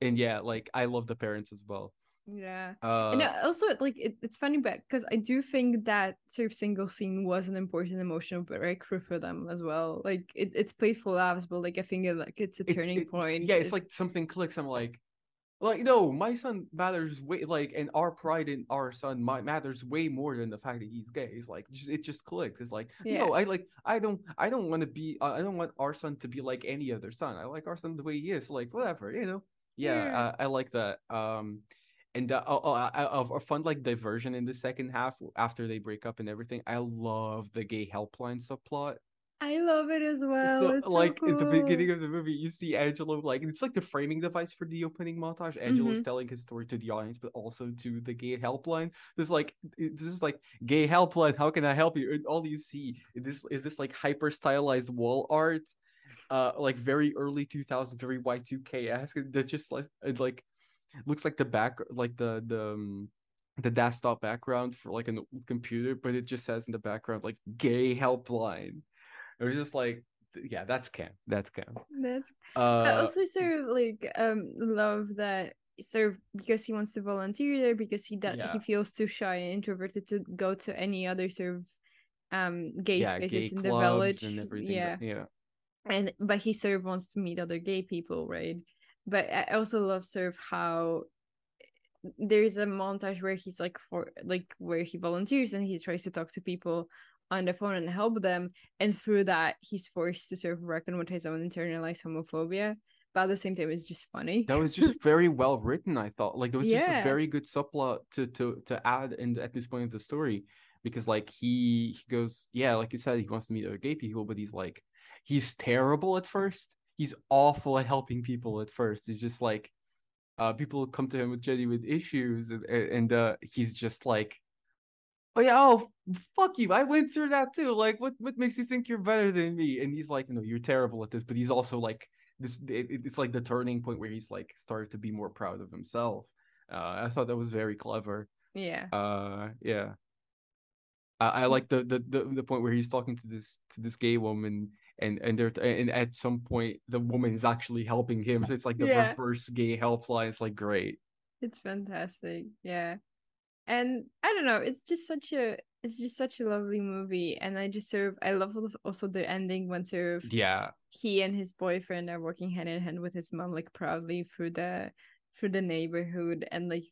yeah, like I love the parents as well. Yeah, and also like it's funny, but because I do think that sort of single scene was an important emotional breakthrough for them as well. Like it's played for laughs, but like I think it's a turning point. Yeah, it's like something clicks. I'm like no, my son matters way, like, and our pride in our son matters way more than the fact that he's gay. It's like it just clicks. It's like no, I don't want our son to be like any other son. I like our son the way he is. Like whatever, you know. I like that. And a fun like diversion in the second half after they break up and everything. I love the gay helpline subplot. I love it as well. So, it's like so cool. At the beginning of the movie, you see Angelo, like it's like the framing device for the opening montage. Angelo's telling his story to the audience, but also to the gay helpline. This is like gay helpline, how can I help you? And all you see is this like hyper stylized wall art, like very early 2000s, very Y2K-esque. That just like looks like the back, like the desktop background for like a computer, but it just says in the background like gay helpline. It was just like, yeah, that's camp. I also sort of like love that serve because he wants to volunteer there, because he feels too shy and introverted to go to any other sort of gay spaces in the village and everything. But he sort of wants to meet other gay people, right? But I also love sort of how there's a montage where he's where he volunteers and he tries to talk to people on the phone and help them, and through that he's forced to sort of reckon with his own internalized homophobia, but at the same time it's just funny. That was just very well written, I thought. Like, there was just a very good subplot to add in at this point of the story, because like he goes, like you said, he wants to meet other gay people, but he's terrible at first. He's awful at helping people at first. It's just like people come to him with genuine issues, and he's just like, fuck you, I went through that too. Like, what makes you think you're better than me? And he's like, no, you're terrible at this. But he's also like this. It's like the turning point where he's like started to be more proud of himself. I thought that was very clever. Yeah. I like the point where he's talking to this gay woman, and at some point the woman is actually helping him. So it's like the reverse gay helpline. It's like great. It's fantastic. Yeah. And I don't know, it's just such a lovely movie, and I love also the ending when sort of he and his boyfriend are walking hand in hand with his mom, like proudly through the neighborhood, and like you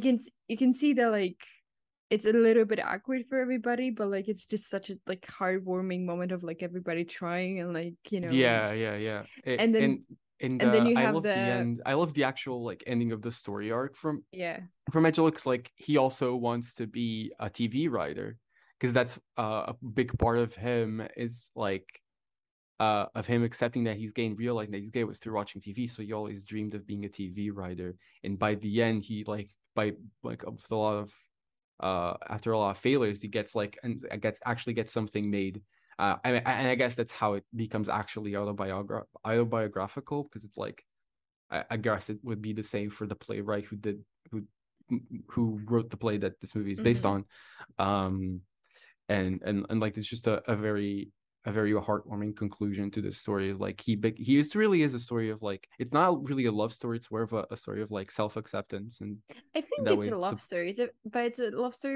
can see that like it's a little bit awkward for everybody, but like it's just such a like heartwarming moment of like everybody trying and like, you know. And then you have the end. I love the actual like ending of the story arc from Angelo, because like he also wants to be a TV writer, because that's a big part of him is like of him accepting that he's gay and realizing that he's gay was through watching TV. So he always dreamed of being a TV writer, and by the end he after a lot of failures he gets something made. I guess that's how it becomes actually autobiographical, because it's like, I guess it would be the same for the playwright who wrote the play that this movie is based on, and like it's just a very heartwarming conclusion to this story. Like he really is a story of like, it's not really a love story; it's more of a story of like self acceptance. And I think it's a love story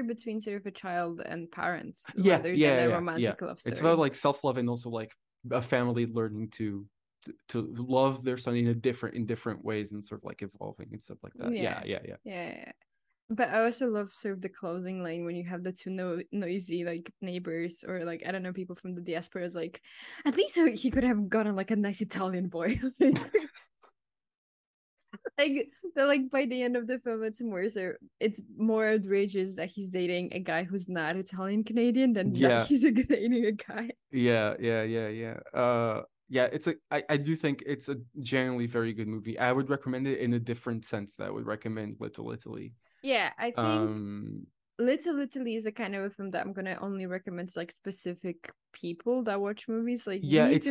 between sort of a child and parents, rather than a romantic love story. It's about like self love and also like a family learning to love their son in different ways, and sort of like evolving and stuff like that. Yeah. But I also love sort of the closing line when you have the two noisy like neighbors, or like I don't know, people from the diaspora is like, at least he could have gotten like a nice Italian boy. like by the end of the film, it's more outrageous that he's dating a guy who's not Italian Canadian than that he's dating a guy. It's like I do think it's a generally very good movie. I would recommend it in a different sense that I would recommend Little Italy. Yeah, I think Little Italy is the kind of a film that I'm gonna only recommend to like specific people that watch movies. Like, you need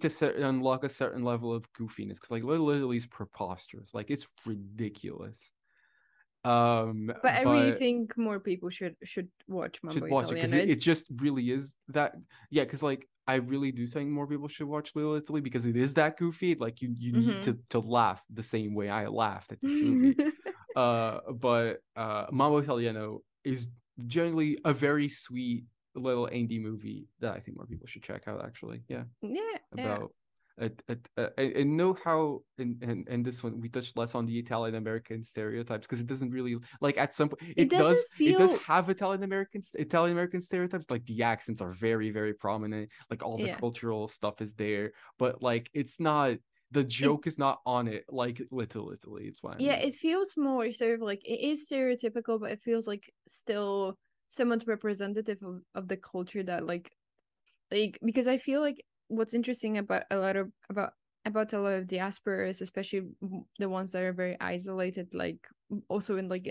to unlock a certain level of goofiness, because like Little Italy is preposterous. Like, it's ridiculous. But I really think more people should watch Mambo Italiano. It just really is that. Yeah, because like I really do think more people should watch Little Italy, because it is that goofy. Like you need to laugh the same way I laughed at this movie. But Mambo Italiano is generally a very sweet little indie movie that I think more people should check out. Actually, and this one we touched less on the Italian American stereotypes, because it doesn't really like at some point it does have Italian American stereotypes, like the accents are very very prominent, like all the cultural stuff is there, but like it's not. The joke is not on it like Little Italy. It's fine. Yeah, it feels more sort of like it is stereotypical, but it feels like still somewhat representative of the culture that like because I feel like what's interesting about a lot of diasporas, especially the ones that are very isolated, like also in like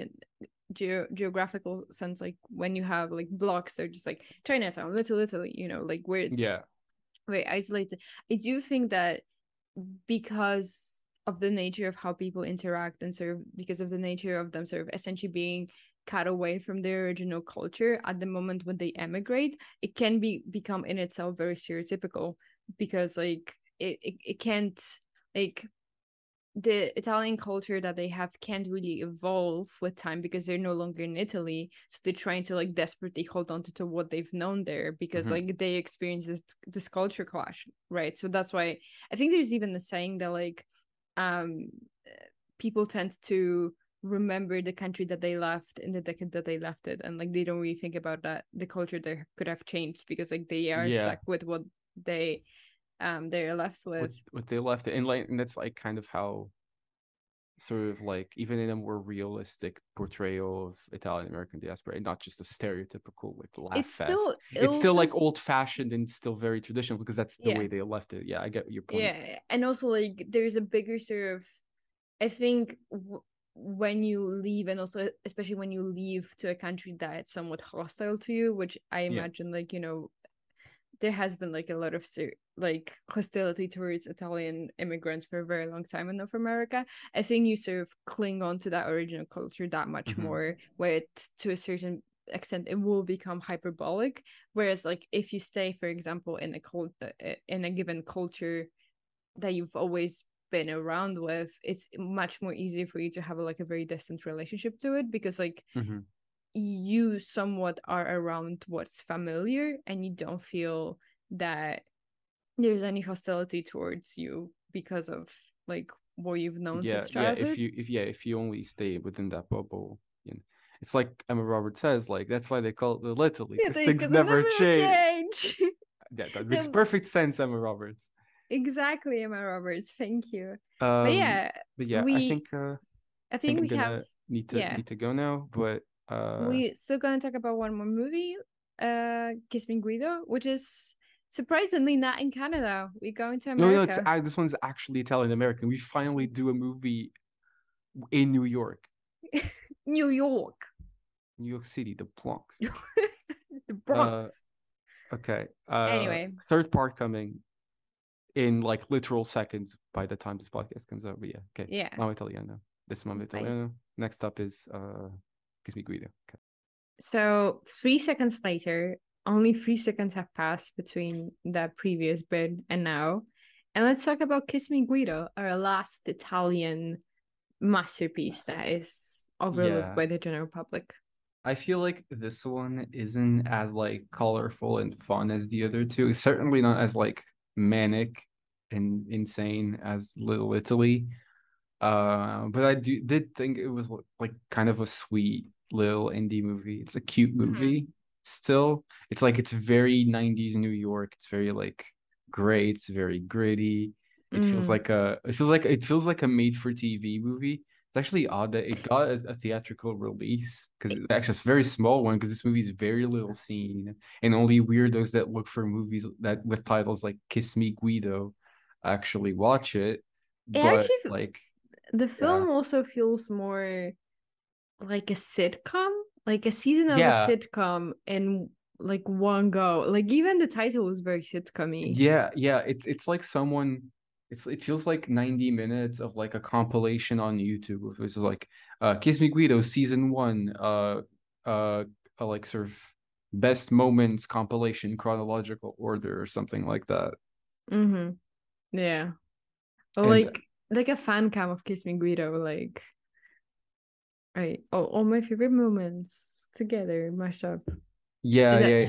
geographical sense, like when you have like blocks, they're just like Chinatown, Little Italy, you know, like where it's very isolated. I do think that, because of the nature of how people interact and sort of because of the nature of them sort of essentially being cut away from their original culture at the moment when they emigrate, it can become in itself very stereotypical, because like it can't like the Italian culture that they have can't really evolve with time because they're no longer in Italy. So they're trying to like desperately hold on to what they've known there because like they experience this culture clash, right? So that's why I think there's even the saying that like people tend to remember the country that they left in the decade that they left it, and like they don't really think about that the culture that could have changed because like they are stuck with what they're left with what they left, and like, and that's like kind of how sort of like even in a more realistic portrayal of Italian American diaspora, and not just a stereotypical like laugh fest, it's still like old fashioned and still very traditional because that's the way they left it. I get your point. And also like there's a bigger sort of, I think when you leave, and also especially when you leave to a country that's somewhat hostile to you, which I imagine like, you know, there has been like a lot of like hostility towards Italian immigrants for a very long time in North America. I think you sort of cling on to that original culture that much more, where it, to a certain extent, it will become hyperbolic. Whereas like if you stay, for example, in a given culture that you've always been around with, it's much more easier for you to have like a very distant relationship to it because like you somewhat are around what's familiar, and you don't feel that there's any hostility towards you because of like what you've known since childhood. If you only stay within that bubble, you know. It's like Emma Roberts says, like that's why they call it the Little Italy, because things never change. Yeah, that makes perfect sense, Emma Roberts. Exactly, Emma Roberts. Thank you. I think we have need to go now, but. We still gonna talk about one more movie, Kiss Me Guido, which is surprisingly not in Canada. We're going to America. No, this one's actually Italian American. We finally do a movie in New York. New York City, the Bronx. Okay. Anyway, third part coming in like literal seconds by the time this podcast comes out. But yeah, okay. Yeah. Mambo Italiano. This is Mambo Italiano. Next up is Kiss Me Guido. Okay. So 3 seconds later, only 3 seconds have passed between that previous bit and now. And let's talk about Kiss Me Guido, our last Italian masterpiece that is overlooked by the general public. I feel like this one isn't as like colorful and fun as the other two. It's certainly not as like manic and insane as Little Italy. But I did think it was like kind of a sweet little indie movie. It's a cute movie still. It's like, it's very 90s New York. It's very like gray. It's very gritty. It feels like a made for TV movie. It's actually odd that it got a theatrical release, because actually it's a very small one, because this movie is very little seen, and only weirdos that look for movies that with titles like Kiss Me Guido actually watch it. The film also feels more like a sitcom, like a season of a sitcom in like one go. Like even the title was very sitcom-y. Yeah. It's like someone. It feels like 90 minutes of like a compilation on YouTube. It was like Kiss Me Guido season 1, like sort of best moments compilation, chronological order or something like that. Yeah, or like a fan cam of Kiss Me Guido, like. Right. Oh, all my favorite moments together, mashed up. Yeah.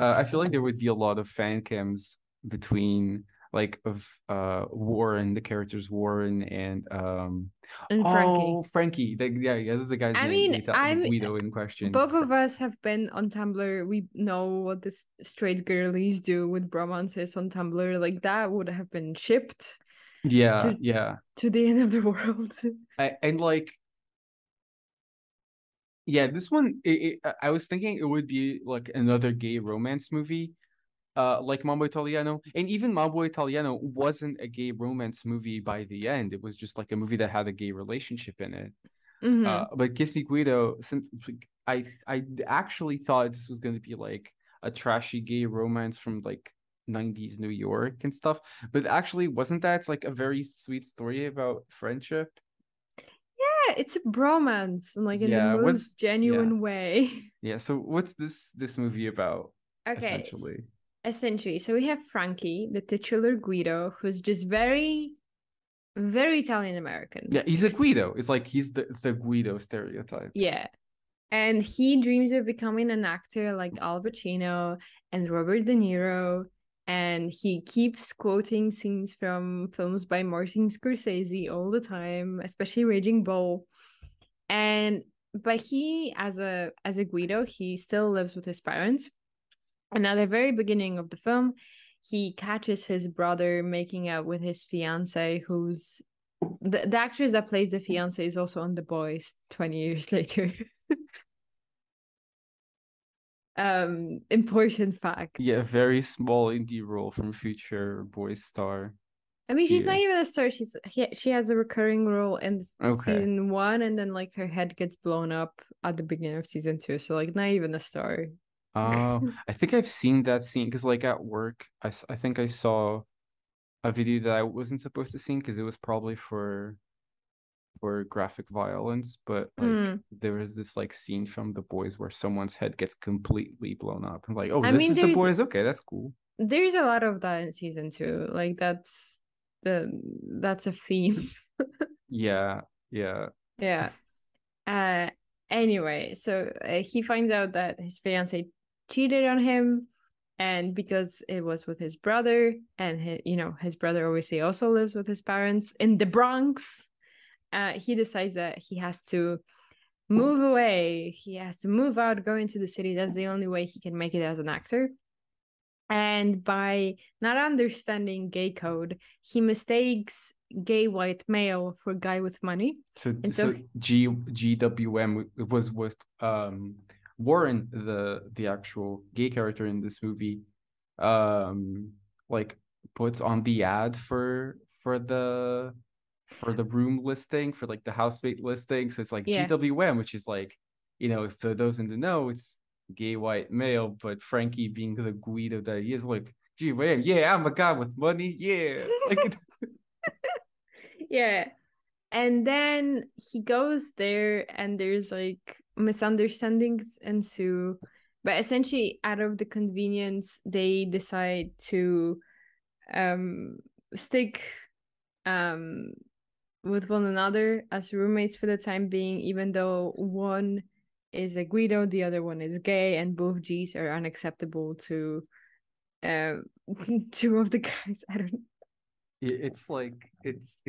I feel like there would be a lot of fan cams between, like, of Warren, the characters Warren and Frankie. Oh, Frankie. This is the guy's name. I mean, Guido in question. Both of us have been on Tumblr. We know what the straight girlies do with bromances on Tumblr. Like, that would have been shipped. To the end of the world. This one, I was thinking it would be like another gay romance movie, like Mambo Italiano. And even Mambo Italiano wasn't a gay romance movie by the end. It was just like a movie that had a gay relationship in it. But Kiss Me Guido, since I actually thought this was going to be like a trashy gay romance from like 90s New York and stuff, but actually wasn't that. It's like a very sweet story about friendship. It's a bromance, and like in the most genuine way. So what's this movie about? Okay, essentially, so we have Frankie, the titular Guido, who's just very very Italian-American. Yeah, he's a Guido. It's like he's the Guido stereotype. Yeah. And he dreams of becoming an actor like Al Pacino and Robert De Niro. And he keeps quoting scenes from films by Martin Scorsese all the time, especially Raging Bull. And but he, as a Guido, he still lives with his parents. And at the very beginning of the film, he catches his brother making out with his fiancée, who's the actress that plays the fiancée is also on The Boys 20 years later. Important fact. Yeah, very small indie role from future Boys star. I mean, she's not even a star. She has a recurring role in season one, and then like her head gets blown up at the beginning of season two. So like not even a star. I think I've seen that scene because like at work, I think I saw a video that I wasn't supposed to see because it was probably for graphic violence, but like there was this like scene from The Boys where someone's head gets completely blown up. I'm like, oh, this is The Boys. Okay, that's cool. There's a lot of that in season two. Like that's a theme. Yeah. Anyway, so he finds out that his fiance cheated on him, and because it was with his brother, and his brother obviously also lives with his parents in the Bronx. He decides that he has to move away. He has to move out, go into the city. That's the only way he can make it as an actor. And by not understanding gay code, he mistakes gay white male for guy with money. So GWM was Warren, the actual gay character in this movie, like puts on the ad for the room listing, for like the housemate listing. So it's like GWM, which is like, for those in the know, it's gay white male, but Frankie being the Guido that he is, like, GWM, I'm a guy with money, like, yeah. And then he goes there and there's like misunderstandings ensue, but essentially out of the convenience they decide to stick with one another as roommates for the time being, even though one is a Guido, the other one is gay, and both G's are unacceptable to two of the guys. I don't know. It's like it's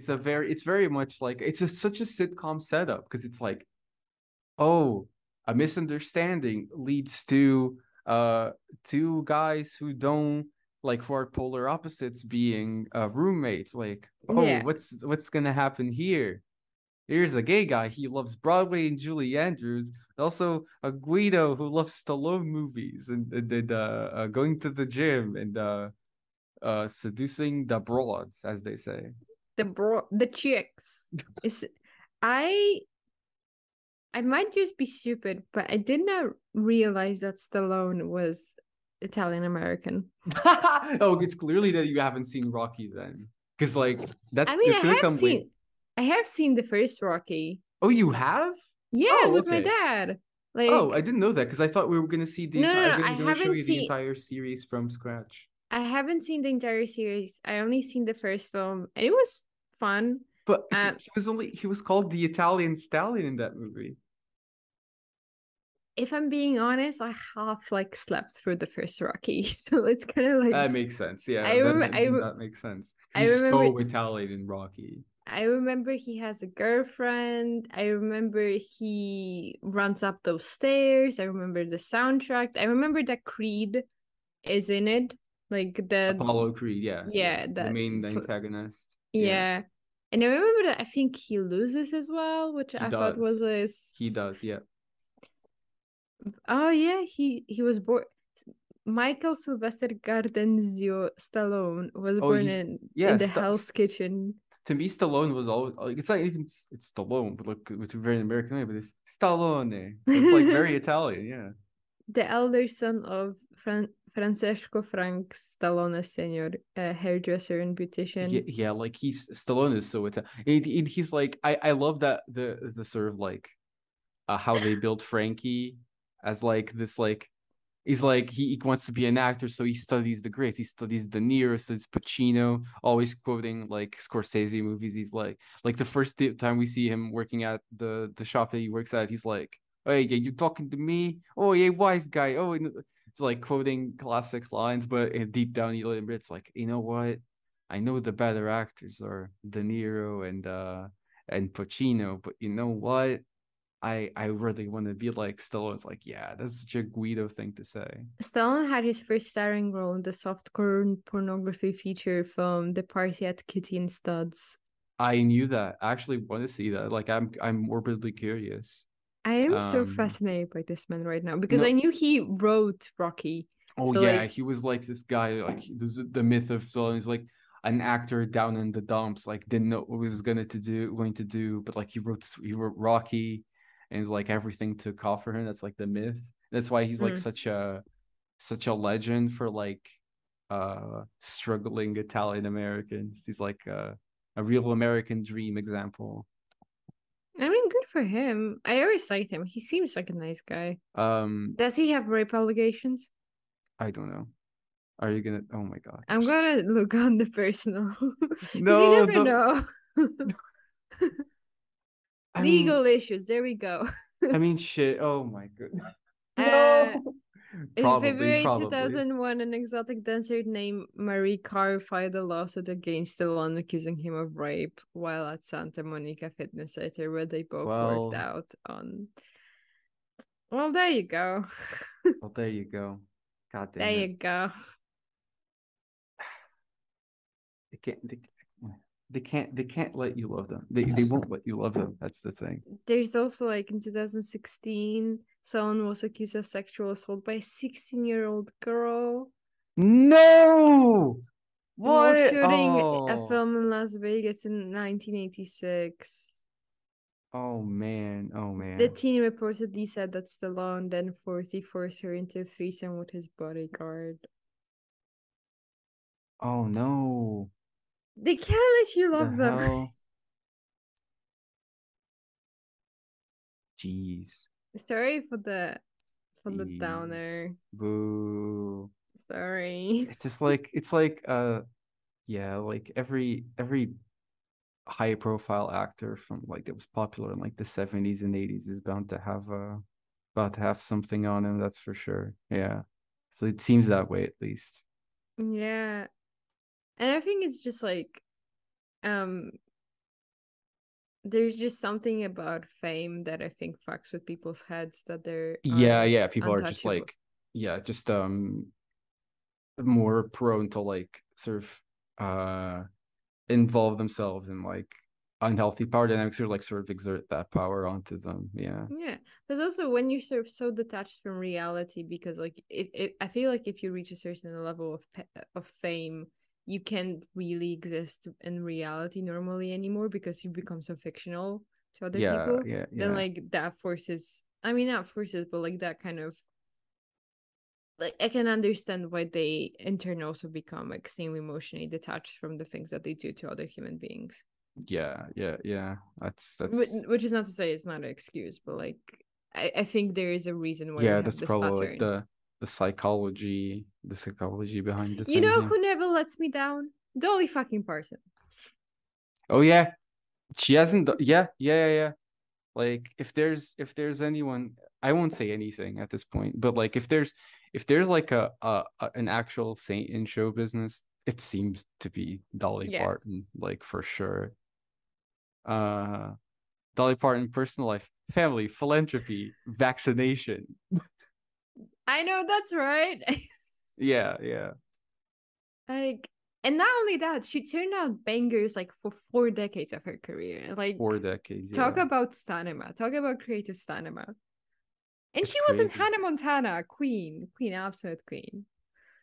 such a sitcom setup, because it's like, oh, a misunderstanding leads to two guys who don't like, for polar opposites being roommates. Like, oh, what's gonna happen here? Here's a gay guy. He loves Broadway and Julie Andrews. Also, a Guido who loves Stallone movies and going to the gym and seducing the broads, as they say. The chicks. I might just be stupid, but I did not realize that Stallone was Italian-American. Oh, it's clearly that you haven't seen Rocky then. Because, like, that's... I mean, I have seen the first Rocky. Oh, you have? Yeah, my dad. Like, oh, I didn't know that, because I thought we were going to see the... the entire series from scratch. I haven't seen the entire series. I only seen the first film. It was fun. But he was called the Italian Stallion in that movie. If I'm being honest, I half like slept through the first Rocky, so it's kind of like... That makes sense. Yeah, that makes sense. He's so Italian in Rocky. I remember he has a girlfriend. I remember he runs up those stairs. I remember the soundtrack. I remember that Creed is in it, like the Apollo Creed. Yeah, the main antagonist. Yeah. And I remember that I think he loses as well, which I thought was his... He does, yeah. Oh, yeah, he was born... Michael Sylvester Gardenzio Stallone was born in the Hell's Kitchen. To me, Stallone was always... It's not even... It's Stallone, but look, it's a very American name, but it's Stallone. It's like very Italian, yeah. The elder son of Francesco Frank Stallone Senior, a hairdresser and beautician. Yeah, like Stallone is so Italian. And he's like, I love that the sort of like how they build Frankie as like this like is like he wants to be an actor, so he studies the greats. He studies De Niro, studies Pacino, always quoting like Scorsese movies. He's like the first time we see him working at the shop that he works at, he's like, "Oh yeah, you talking to me? Oh yeah, wise guy." Oh, it's like quoting classic lines, but deep down he admits, like, you know what? I know the better actors are De Niro and Pacino, but you know what? I really want to be like Stallone. It's like, yeah, that's such a Guido thing to say. Stallone had his first starring role in the softcore pornography feature film The Party at Kitty and Studs. I knew that. I actually want to see that. Like, I'm morbidly curious. I am so fascinated by this man right now because I knew he wrote Rocky. Oh, so, yeah. Like, he was like this guy, like the myth of Stallone. He's like an actor down in the dumps, like didn't know what he was going to do, but like he wrote Rocky. And it's like everything took off for him. That's like the myth. That's why he's like such a legend for like struggling Italian Americans. He's like a real American dream example. I mean, good for him. I always liked him. He seems like a nice guy. Does he have rape allegations? I don't know. Are you gonna? Oh my god! I'm gonna look on the personal. No, you never know. Legal issues. There we go. I mean, shit. Oh my goodness. No. In February 2001, an exotic dancer named Marie Carr filed a lawsuit against Stallone accusing him of rape while at Santa Monica Fitness Center, where they both worked out on. Well, there you go. Well, there you go. God damn it. There you go. They can't let you love them. They won't let you love them. That's the thing. There's also like in 2016, someone was accused of sexual assault by a 16-year-old girl. No! What? While shooting a film in Las Vegas in 1986. Oh man. The teen reportedly said that Stallone then forced her into a threesome with his bodyguard. Oh no. They can't let you love them. Jeez. Sorry for the downer. Boo. Sorry. It's just like like every high profile actor from like that was popular in like the 70s and 80s is about to have something on him, that's for sure. Yeah. So it seems that way at least. Yeah. And I think it's just like, there's just something about fame that I think fucks with people's heads that they're people are just like more prone to like sort of involve themselves in like unhealthy power dynamics or like sort of exert that power onto them. Yeah. There's also when you're sort of so detached from reality because like I feel like if you reach a certain level of fame, you can't really exist in reality normally anymore because you become so fictional to other people. Yeah. Then like that forces, I mean not forces, but like that kind of like I can understand why they in turn also become extremely emotionally detached from the things that they do to other human beings. Yeah. That's which is not to say it's not an excuse, but like I think there is a reason why. Yeah, that's probably like the psychology behind it. You know who never lets me down? Dolly fucking Parton. Oh yeah, she hasn't. Yeah. Like if there's anyone, I won't say anything at this point. But like if there's like an actual saint in show business, it seems to be Dolly Parton, like for sure. Dolly Parton, personal life, family, philanthropy, vaccination. I know that's right. Yeah. Like, and not only that, she turned out bangers like for 4 decades of her career. Like 4 decades. Talk about stamina. Talk about creative stamina. And it's she was crazy. In Hannah Montana, Queen, absolute queen.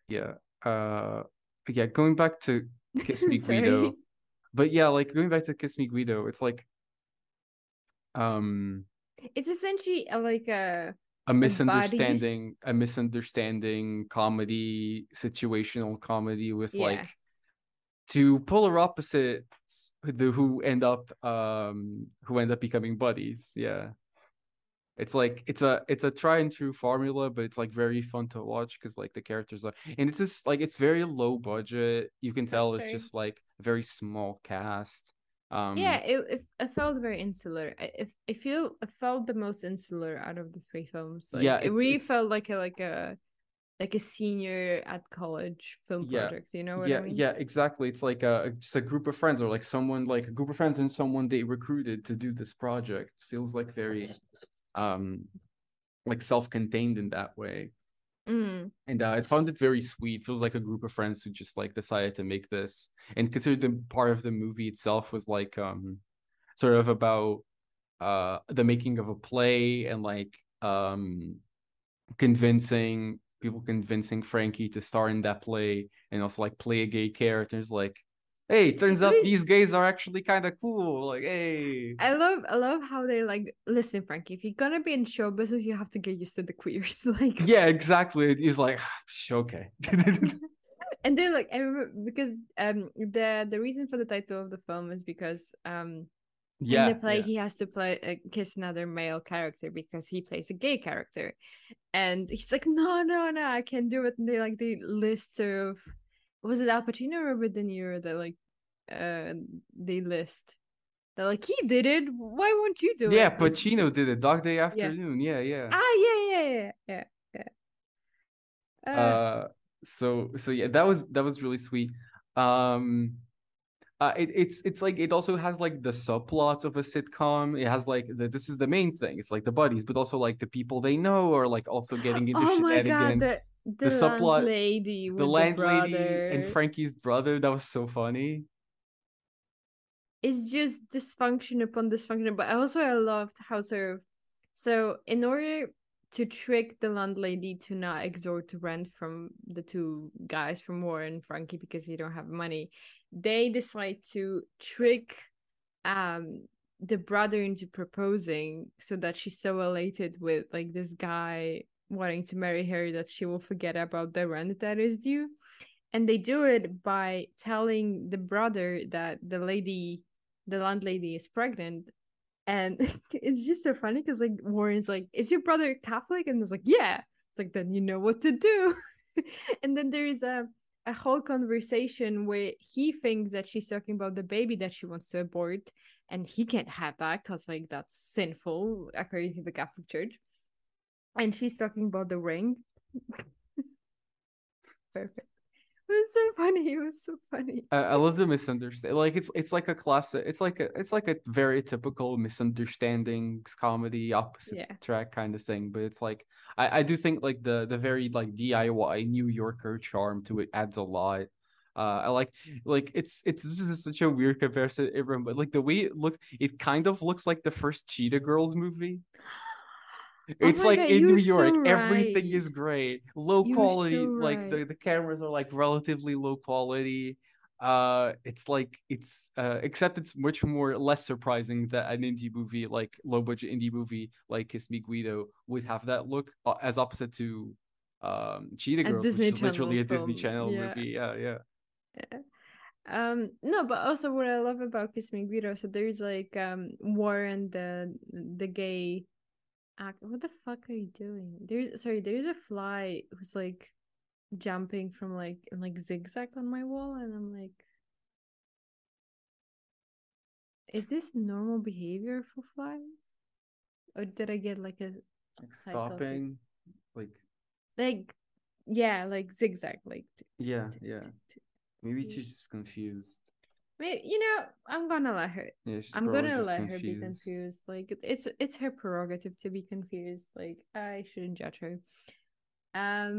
Yeah. Going back to Kiss Me Guido. But yeah, like going back to Kiss Me Guido, it's like it's essentially like a misunderstanding comedy, situational comedy with like two polar opposites who end up becoming buddies. Yeah. It's like it's a try and true formula, but it's like very fun to watch because like the characters are, and it's just like it's very low budget. You can tell it's just like a very small cast. It felt very insular. It felt the most insular out of the three films. Like, yeah, it really felt like a senior at college film project, you know what I mean? Yeah, exactly. It's like just a group of friends, or like someone, like a group of friends and someone they recruited to do this project. It feels like very like self-contained in that way. And I found it very sweet. It feels like a group of friends who just like decided to make this, and considered the part of the movie itself was like sort of about the making of a play, and like convincing Frankie to star in that play, and also like play a gay character. It's like, hey, it turns out these gays are actually kind of cool. Like, hey, I love how they're like, listen, Frankie, if you're gonna be in show business, you have to get used to the queers. Like, yeah, exactly. He's like, okay. And then like, I remember because the reason for the title of the film is because in the play, he has to kiss another male character because he plays a gay character, and he's like, no, I can't do it. And they list sort of, was it Al Pacino or Robert De Niro that like they list? They're like, he did it, why won't you do it? Yeah, Pacino did it. Dog Day Afternoon. Yeah. Ah, yeah. So yeah, that was really sweet. It's like it also has like the subplots of a sitcom. It has like this is the main thing. It's like the buddies, but also like the people they know are like also getting into shenanigans. The subplot, the landlady and Frankie's brother. That was so funny. It's just dysfunction upon dysfunction. But I loved how so in order to trick the landlady to not extort rent from the two guys, from Warren and Frankie, because they don't have money, they decide to trick the brother into proposing, so that she's so elated with like this guy wanting to marry her that she will forget about the rent that is due. And they do it by telling the brother that the landlady is pregnant. And it's just so funny because like Warren's like, is your brother Catholic? And it's like, yeah. It's like, then you know what to do. And then there is a whole conversation where he thinks that she's talking about the baby that she wants to abort, and he can't have that because like that's sinful according to the Catholic Church. And she's talking about the ring. Perfect. It was so funny. I love the misunderstanding. Like it's like a classic. It's like a very typical misunderstandings comedy, opposite track kind of thing. But it's like I do think like the very like DIY New Yorker charm to it adds a lot. I like it's this is such a weird comparison, everyone. But like the way it looks, it kind of looks like the first Cheetah Girls movie. It's like God, in New York, everything is great. Low quality, like the cameras are like relatively low quality. Except it's much more less surprising that an indie movie, like low budget indie movie like Kiss Me Guido, would have that look, as opposite to Cheetah Girls, which is literally a Disney Channel movie. Yeah. No, but also what I love about Kiss Me Guido, so there's like Warren, the gay. What the fuck are you doing? There's a fly who's like jumping from like and like zigzag on my wall, and I'm like, is this normal behavior for flies? Or did I get like a like stopping, like yeah, like zigzag, like yeah. Maybe she's just confused. Maybe, you know, I'm gonna let her. Yeah, I'm gonna let her be confused. Like it's her prerogative to be confused. Like I shouldn't judge her. Yeah,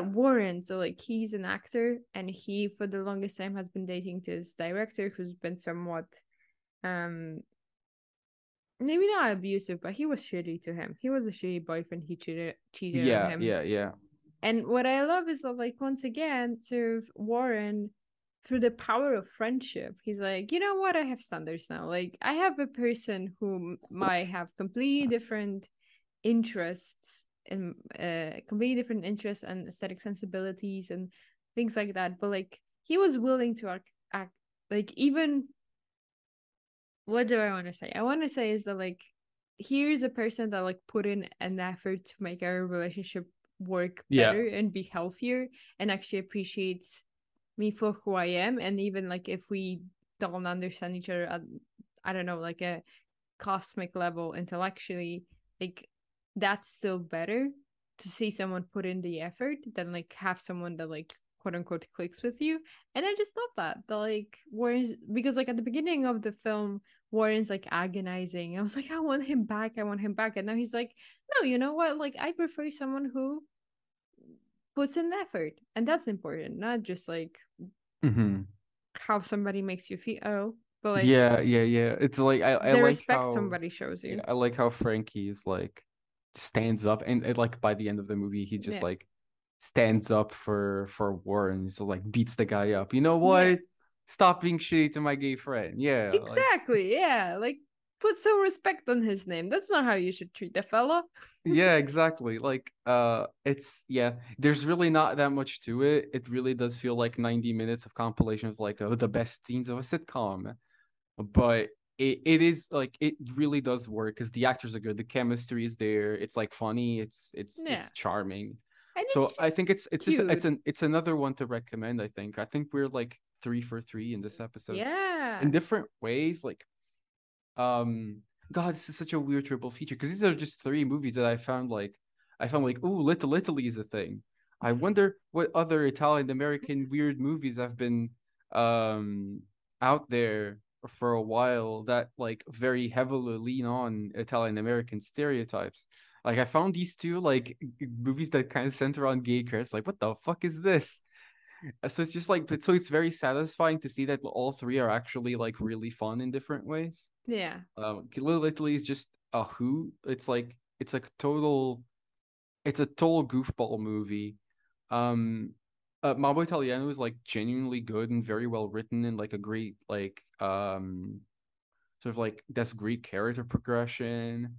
Warren. So like he's an actor, and he for the longest time has been dating this director who's been somewhat, maybe not abusive, but he was shitty to him. He was a shitty boyfriend. He cheated on him. Yeah. And what I love is that, like, once again, to Warren, through the power of friendship, he's like, you know what? I have standards now. Like, I have a person who might have completely different interests and aesthetic sensibilities and things like that. But like, he was willing to act like even what do I want to say? I want to say is that, like, here's a person that, like, put in an effort to make our relationship work better and be healthier, and actually appreciates me for who I am. And even, like, if we don't understand each other at, I don't know, like a cosmic level intellectually, like, that's still better to see someone put in the effort than, like, have someone that, like, quote unquote clicks with you. And I just love that. The, like, Warren's, because, like, at the beginning of the film, Warren's, like, agonizing. I was like, I want him back. And now he's like, no, you know what? Like, I prefer someone who puts in effort. And that's important. Not just, like, how somebody makes you feel. Oh, but, like, yeah. It's like, I like respect how somebody shows you. Yeah, I like how Frankie's, like, stands up, and like by the end of the movie he just like stands up for Warren. So, like, beats the guy up. You know what? Yeah. Stop being shitty to my gay friend. Yeah. Exactly. Like, yeah. Like, put some respect on his name. That's not how you should treat a fella. Yeah, exactly. Like, it's, yeah, there's really not that much to it. It really does feel like 90 minutes of compilation of, like, the best scenes of a sitcom. But it is, like, it really does work because the actors are good. The chemistry is there. It's, like, funny. It's charming. And so I think it's another one to recommend. I think we're, like, 3 for 3 in this episode. Yeah. In different ways. Like, God, this is such a weird triple feature because these are just 3 movies that I found like, ooh, Little Italy is a thing. I wonder what other Italian American weird movies have been out there for a while that, like, very heavily lean on Italian American stereotypes. Like, I found these 2, like, movies that kind of center on gay characters. Like, what the fuck is this? So it's just, like, so it's very satisfying to see that all 3 are actually, like, really fun in different ways. Yeah. Little Italy is just a hoot. It's a total goofball movie. Mambo Italiano is, like, genuinely good and very well written, and, like, a great, like, sort of, like, that's great character progression.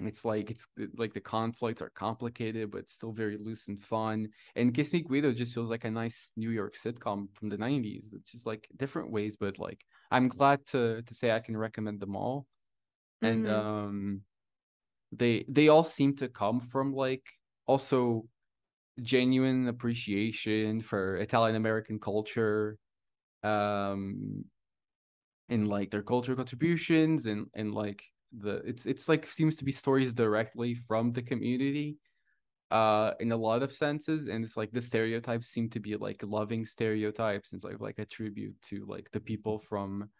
It's like the conflicts are complicated, but still very loose and fun. And Kiss Me Guido just feels like a nice New York sitcom from the 90s. It's just, like, different ways, but, like, I'm glad to say I can recommend them all. And they all seem to come from, like, also genuine appreciation for Italian American culture, and, like, their cultural contributions, and like, it's like seems to be stories directly from the community in a lot of senses. And it's like the stereotypes seem to be, like, loving stereotypes, and it's like a tribute to, like, the people from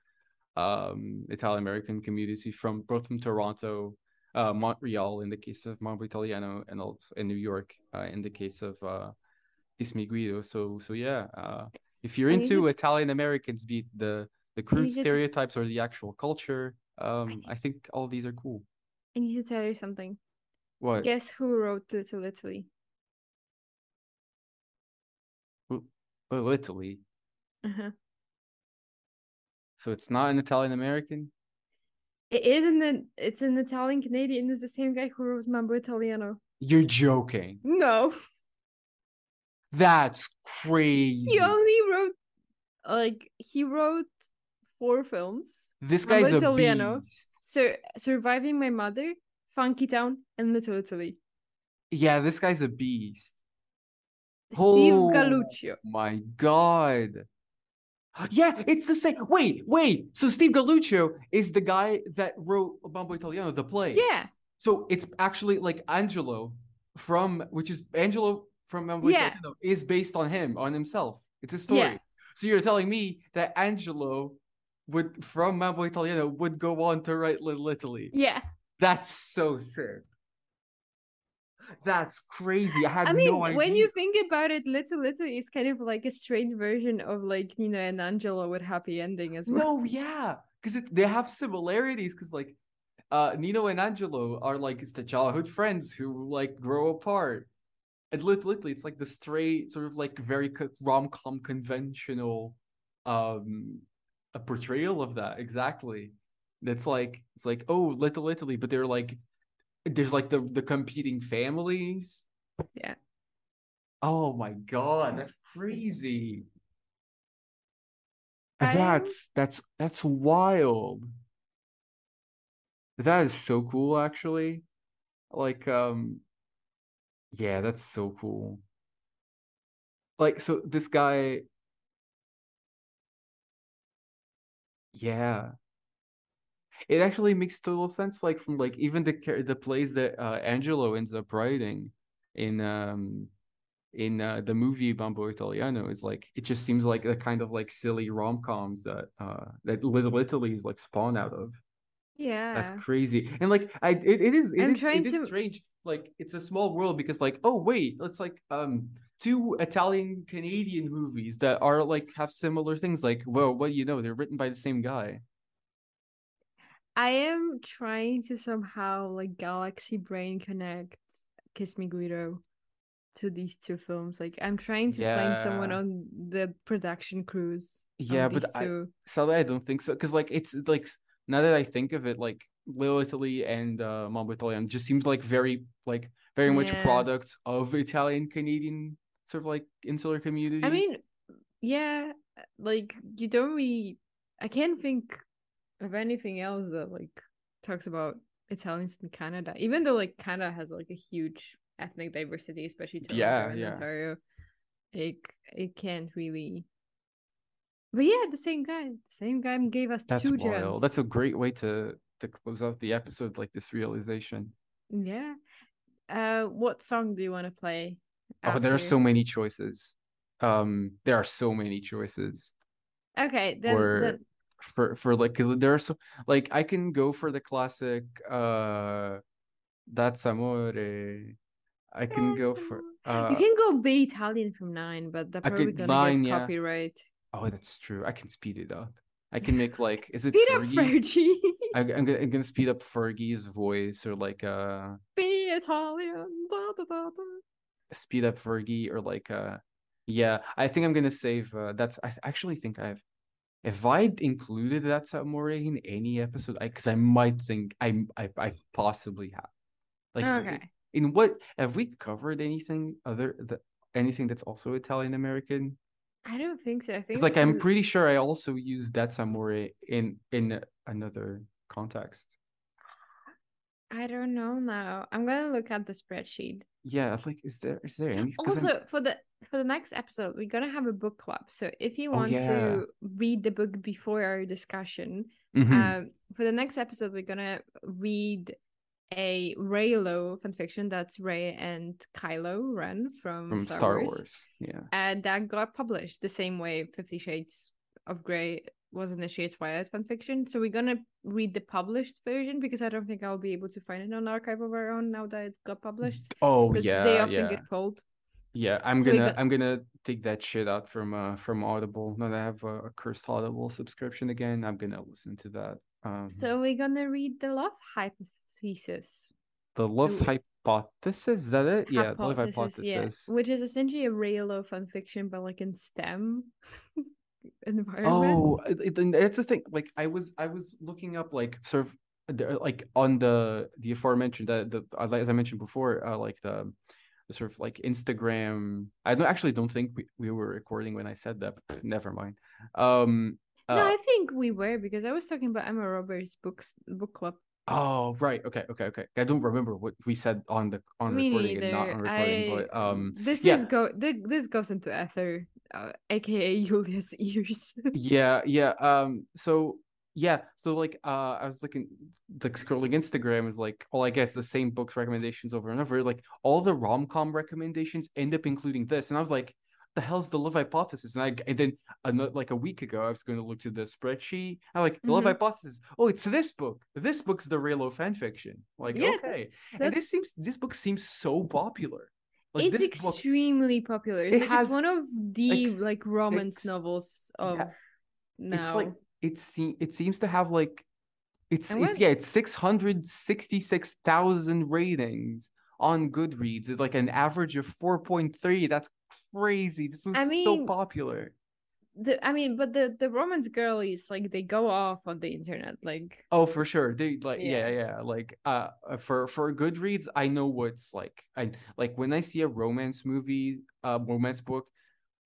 Italian American community from both from Toronto, Montreal in the case of Mambo Italiano, and also in New York in the case of Kiss Me Guido. So yeah, if you're into Italian Americans, be it the crude stereotypes or the actual culture, I think all these are cool. I need to tell you something. What? Guess who wrote Little Italy? Little Italy? So it's not an Italian American? It isn't. It's an Italian Canadian. It's the same guy who wrote Mambo Italiano. You're joking. No. That's crazy. He only wrote, like, he wrote 4 films. This guy's a beast. So, Surviving My Mother, Funky Town, and Little Italy. Yeah, this guy's a beast. Steve Galluccio. My God. Yeah, it's the same. Wait. So Steve Galluccio is the guy that wrote Mambo Italiano, the play. Yeah. So it's actually, like, Angelo from Mambo Italiano is based on him, on himself. It's a story. Yeah. So you're telling me that Angelo from Mambo Italiano would go on to write Little Italy? Yeah. That's so sick. That's crazy. I mean, when you think about it, Little Italy is kind of like a straight version of, like, Nina and Angelo with happy ending as well. No, yeah, because they have similarities. Because, like, Nino and Angelo are, like, it's the childhood friends who, like, grow apart. And Little Italy, it's, like, the straight sort of, like, very rom-com conventional a portrayal of that. Exactly. That's like, it's like, oh, Little Italy, but they're like, there's, like, the competing families. Yeah. Oh my God, that's crazy. That's wild. That is so cool, actually. Like, yeah, that's so cool. Like, so this guy, yeah, it actually makes total sense. Like, from like even the plays that Angelo ends up writing in the movie Mambo Italiano is like, it just seems like the kind of like silly rom-coms that Little Italy is like spawned out of. Yeah, that's crazy. And like it is strange. Like, it's a small world because like, oh wait, it's like two Italian Canadian movies that are like have similar things. Like, well, what do you know? They're written by the same guy. I am trying to somehow like galaxy brain connect Kiss Me Guido to these two films. Like, I'm trying to find someone on the production crews. Yeah, but sadly I don't think so, because like it's like, now that I think of it, like Little Italy and Mambo Italiano just seems like very much a product of Italian Canadian sort of like insular community. I mean, yeah, like you don't really. I can't think of anything else that like talks about Italians in Canada, even though like Canada has like a huge ethnic diversity, especially Toronto and Ontario. Like, it can't really. But yeah, the same guy gave us two gems. That's a great way to close out the episode, like this realization. Yeah. What song do you want to play? There are so many choices. Okay, then... for like, 'cause there are so, like, I can go for the classic That's Amore. I can go for you can go Be Italian from 9, but they're probably gonna get copyright. Oh, that's true. I can speed it up. I can make like, is it speed Fergie? I'm gonna speed up Fergie's voice, or like Be Italian. Da, da, da, da. Speed up Fergie, or like I think I'm gonna save that's. I actually think if I'd included That's Amore in any episode, because I might think I possibly have. Like, okay. In what have we covered anything anything that's also Italian American? I don't think so. I think like I'm pretty sure I also used That's Amore in another context. I don't know now. I'm gonna look at the spreadsheet. Yeah, like is there anything? Also, for the next episode, we're gonna have a book club. So if you want to read the book before our discussion, for the next episode, we're gonna read a Raylo fanfiction. That's Rey and Kylo Ren from Star Wars. Yeah, and that got published the same way 50 Shades of Grey was initiated Twilight fanfiction. So we're gonna read the published version, because I don't think I'll be able to find it on Archive of Our Own now that it got published. Oh yeah, they often get pulled. Yeah, I'm gonna take that shit out from Audible. Now that I have a cursed Audible subscription again, I'm gonna listen to that. So we're gonna read the love hypothesis. The love hypothesis, is that it? Yeah, the love hypothesis. Yeah. Which is essentially a Raylo fan fiction, but like in STEM environment. Oh, it's the thing. Like I was looking up like sort of like on the aforementioned as I mentioned before, like the sort of like Instagram. I don't think we were recording when I said that, but never mind. No, I think we were, because I was talking about Emma Roberts' book club. Oh, right. Okay. I don't remember what we said on me recording either. And not on recording. This goes into ether, aka Julia's ears. I was looking, like scrolling Instagram is like, I guess the same books recommendations over and over. Like all the rom-com recommendations end up including this, and I was like, the hell's the love hypothesis? And then like a week ago, I was going to look to the spreadsheet. I'm like, the love hypothesis. Oh, it's this book. This book's the Raylo fanfiction. Like, okay. And this book seems so popular. Like, it's extremely popular. It's one of the like romance novels of now. It's like it seems to have like it's 666,000 ratings on Goodreads. It's like an average of 4.3. That's crazy. This movie's so popular. But the romance girlies, like, they go off on the internet, like, oh, for sure. They like like for Goodreads, I know what's like. I like when I see a romance book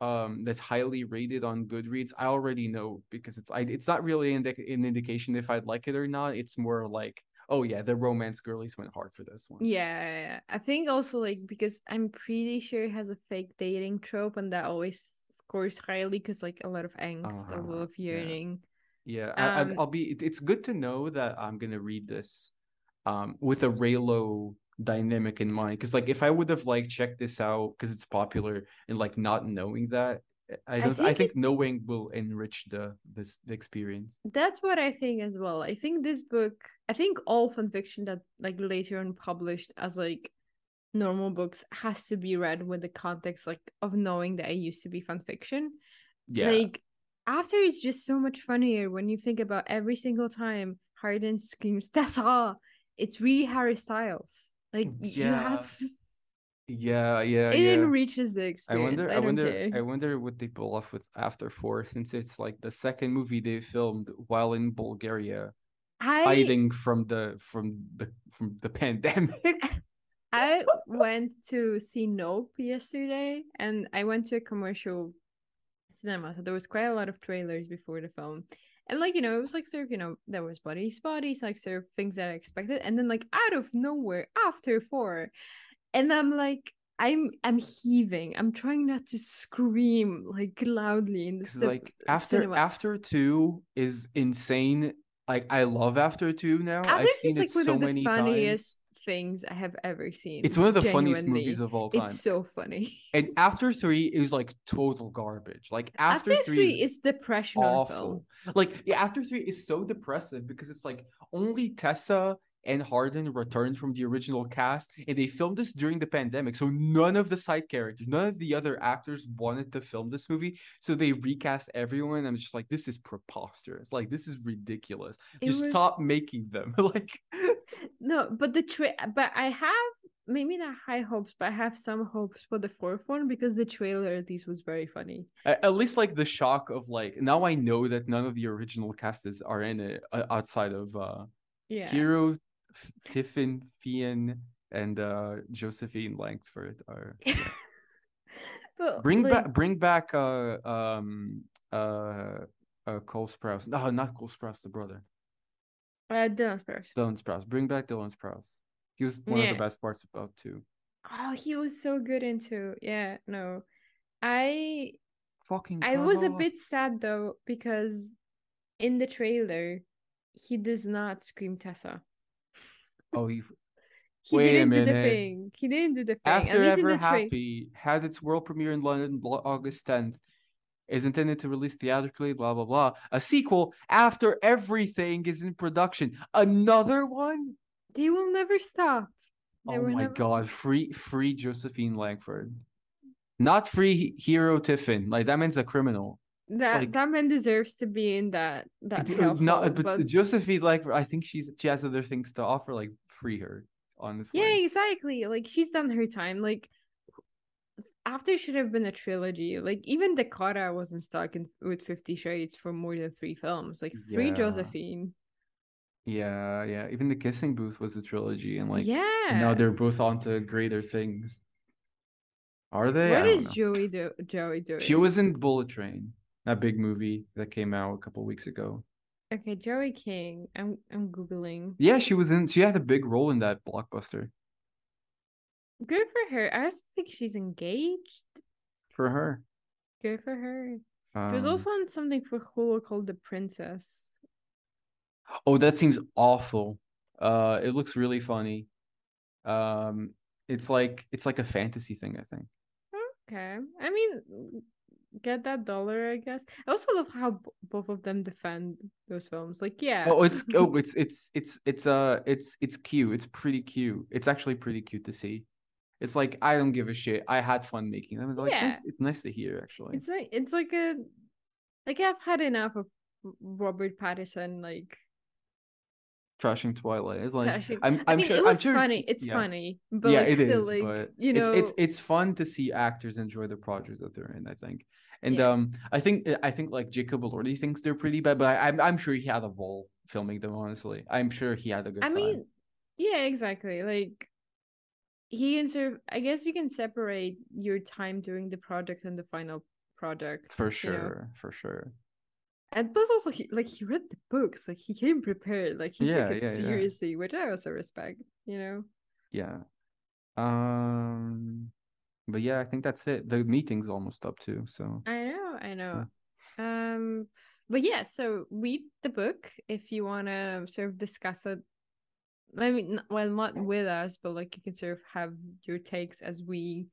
that's highly rated on Goodreads, I already know, because it's not really an indication if I'd like it or not. It's more like, oh yeah, the romance girlies went hard for this one. Yeah, I think also like because I'm pretty sure it has a fake dating trope, and that always scores highly because like a lot of angst, a lot of yearning. Yeah, yeah. It's good to know that I'm gonna read this with a Raylo dynamic in mind, because like if I would have like checked this out because it's popular and like not knowing that, I think knowing will enrich the experience. That's what I think as well. I think this book, I think all fan fiction that like later on published as like normal books has to be read with the context like of knowing that it used to be fan fiction. Yeah, like after it's just so much funnier when you think about every single time Hayden screams "That's all," it's really Harry Styles. Like, yeah. You have... Yeah. It enriches the experience. I wonder what they pull off with After Four, since it's, like, the second movie they filmed while in Bulgaria, hiding from the pandemic. I went to see Nope yesterday, and I went to a commercial cinema, so there was quite a lot of trailers before the film. And, like, you know, it was, like, sort of, you know, there was bodies, like, sort of things that I expected. And then, like, out of nowhere, After Four. And I'm, like, I'm heaving. I'm trying not to scream, like, loudly in the cinema. Like, after Two is insane. Like, I love After Two now. I've seen it so many times. It's, like, one of the funniest things I have ever seen. It's one of the funniest movies of all time. It's so funny. And After Three is, like, total garbage. Like, After Three is depression awful. Like, yeah, After Three is so depressive because it's like only Tessa and Hayden returned from the original cast, and they filmed this during the pandemic, so none of the side characters, none of the other actors wanted to film this movie, so they recast everyone. I'm just like, this is preposterous. Like, this is ridiculous. Stop making them. Like, no, but but I have maybe not high hopes, but I have some hopes for the fourth one because the trailer at least was very funny. At least like the shock of like, now I know that none of the original casters are in it outside of Hiro, Tiffin, Fionn, and Josephine Langford are. Yeah. But bring back Cole Sprouse. No, not Cole Sprouse, the brother. Dylan Sprouse. Bring back Dylan Sprouse. He was one of the best parts about Two. Oh, he was so good in Two. Yeah, no, I was a bit sad though because in the trailer he does not scream Tessa. Oh, He didn't do the thing. After Ever Happy had its world premiere in London August 10th. Is intended to release theatrically, blah, blah, blah. A sequel, After Everything, is in production. Another one? They will never stop. Oh my God. Free Josephine Langford. Not free Hiro Tiffin. Like, that man's a criminal. That man deserves to be in that household, but Josephine, like, I think she has other things to offer. Like, free her, honestly. Yeah, exactly. Like, she's done her time. Like, After should have been a trilogy. Like, even Dakota wasn't stuck with 50 Shades for more than 3 films. Like, 3 Josephine. Yeah. Even The Kissing Booth was a trilogy, and like, yeah. Now they're both onto greater things. Are they? What is Joey doing? She was in Bullet Train. That big movie that came out a couple weeks ago. Okay, Joey King. I'm Googling. Yeah, she had a big role in that blockbuster. Good for her. I also think she's engaged. For her. Good for her. She was also on something for Hulu called The Princess. Oh, that seems awful. It looks really funny. It's like a fantasy thing, I think. Okay. I mean, get that dollar, I guess. I also love how both of them defend those films. Like, yeah. It's cute. It's pretty cute. It's actually pretty cute to see. It's like, I don't give a shit. I had fun making them. Like, yeah. It's nice to hear, actually. It's like I've had enough of Robert Pattinson like trashing Twilight. It's like trashing. I'm sure it was funny. It's funny, but yeah, like, it still is. Like, but you know, it's fun to see actors enjoy the projects that they're in, I think. And I think like Jacob Elordi thinks they're pretty bad, but I'm sure he had a ball filming them. Honestly, I'm sure he had a good time. I mean, yeah, exactly. Like, he can sort of, I guess you can separate your time during the project and the final project. For sure, for sure. And plus also, he read the books. Like, he came prepared. Like, he took it seriously, which I also respect, you know? Yeah. But yeah, I think that's it. The meeting's almost up too, so. I know. Yeah. But yeah, so read the book if you want to sort of discuss it. I mean, well, not with us, but like you can sort of have your takes as we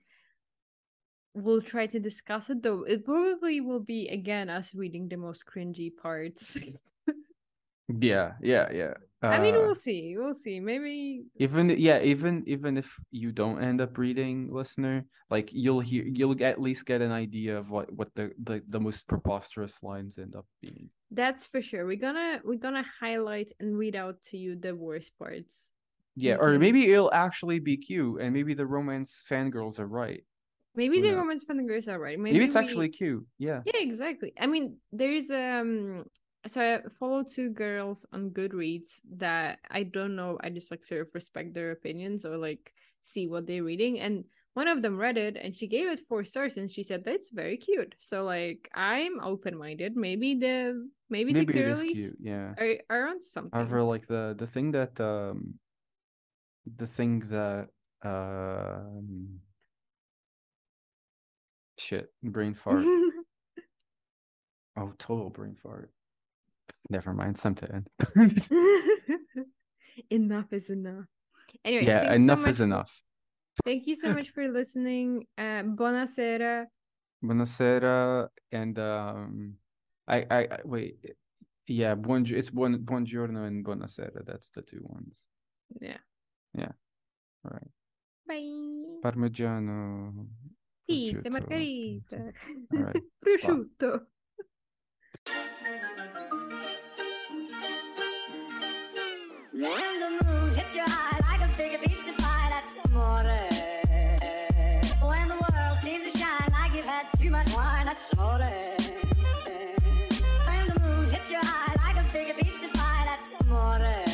will try to discuss it, though it probably will be, again, us reading the most cringy parts. Yeah. I mean, we'll see. Maybe even if you don't end up reading, listener, like you'll at least get an idea of what the most preposterous lines end up being. That's for sure. We're gonna highlight and read out to you the worst parts. Yeah, or maybe it'll actually be cute, and maybe the romance fangirls are right. Romance fangirls are right. Maybe it's actually cute. Yeah. Yeah, exactly. I mean, there's so I follow two girls on Goodreads that I don't know. I just like sort of respect their opinions or like see what they're reading. And one of them read it and she gave it 4 stars and she said that's very cute. So like I'm open-minded. Maybe the girlies cute, yeah. are onto something. However, like the thing that shit, brain fart. Oh, total brain fart. Never mind, it's time to end. Enough is enough. Anyway, yeah, enough is enough. Thank you so much for listening. Buonasera. Buonasera, and buongiorno and buonasera. That's the two ones. Yeah. All right. Bye. Parmigiano. Pizza, margherita. All right. Prosciutto. When the moon hits your eye like a big pizza pie, that's amore. When the world seems to shine like you've had too much wine, that's amore. When the moon hits your eye like a big pizza pie, that's amore.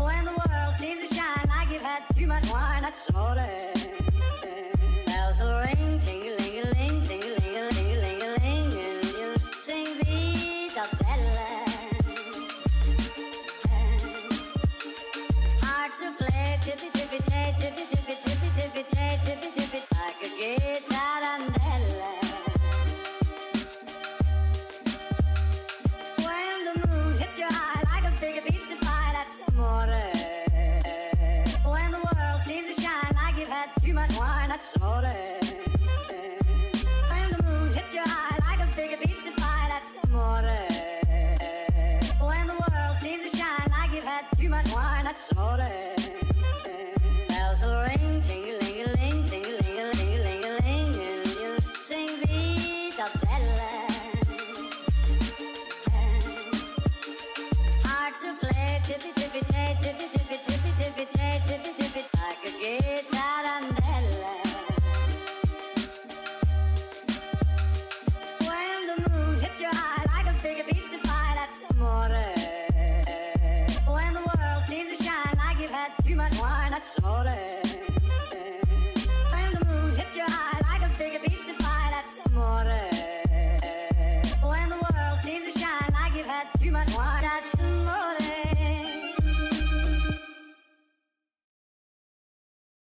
When the world seems to shine like you've had too much wine, that's amore. Bells will ring, ting-a-ling-a-ling, ting-a-ling-a-ling-a-ling, and you'll sing Vita Bella. To play tippy-tippy-tay, tippy-tippy-tippy-tippy-tay, tippy-tippy like a guitar and Ella. When the moon hits your eye like a big pizza pie, that's amore. When the world seems to shine like you've had too much wine, that's amore. When the moon hits your eye like a big pizza pie, that's amore. When the world seems to shine like you've had too much wine, that's amore. Bells will ring, ting-a-ling-a-ling, ting-a-ling-a-ling-a-ling, and you'll sing Vita Bella. Hard to play, tippy-tippy-tay, tippy-tippy-tippy-tippy-tay, tippy-tippy like a guitar and Ella. When the moon hits your eye like a big pizza pie, that's amore. That's amore. When the moon hits your eye like a big pizza pie, that's amore.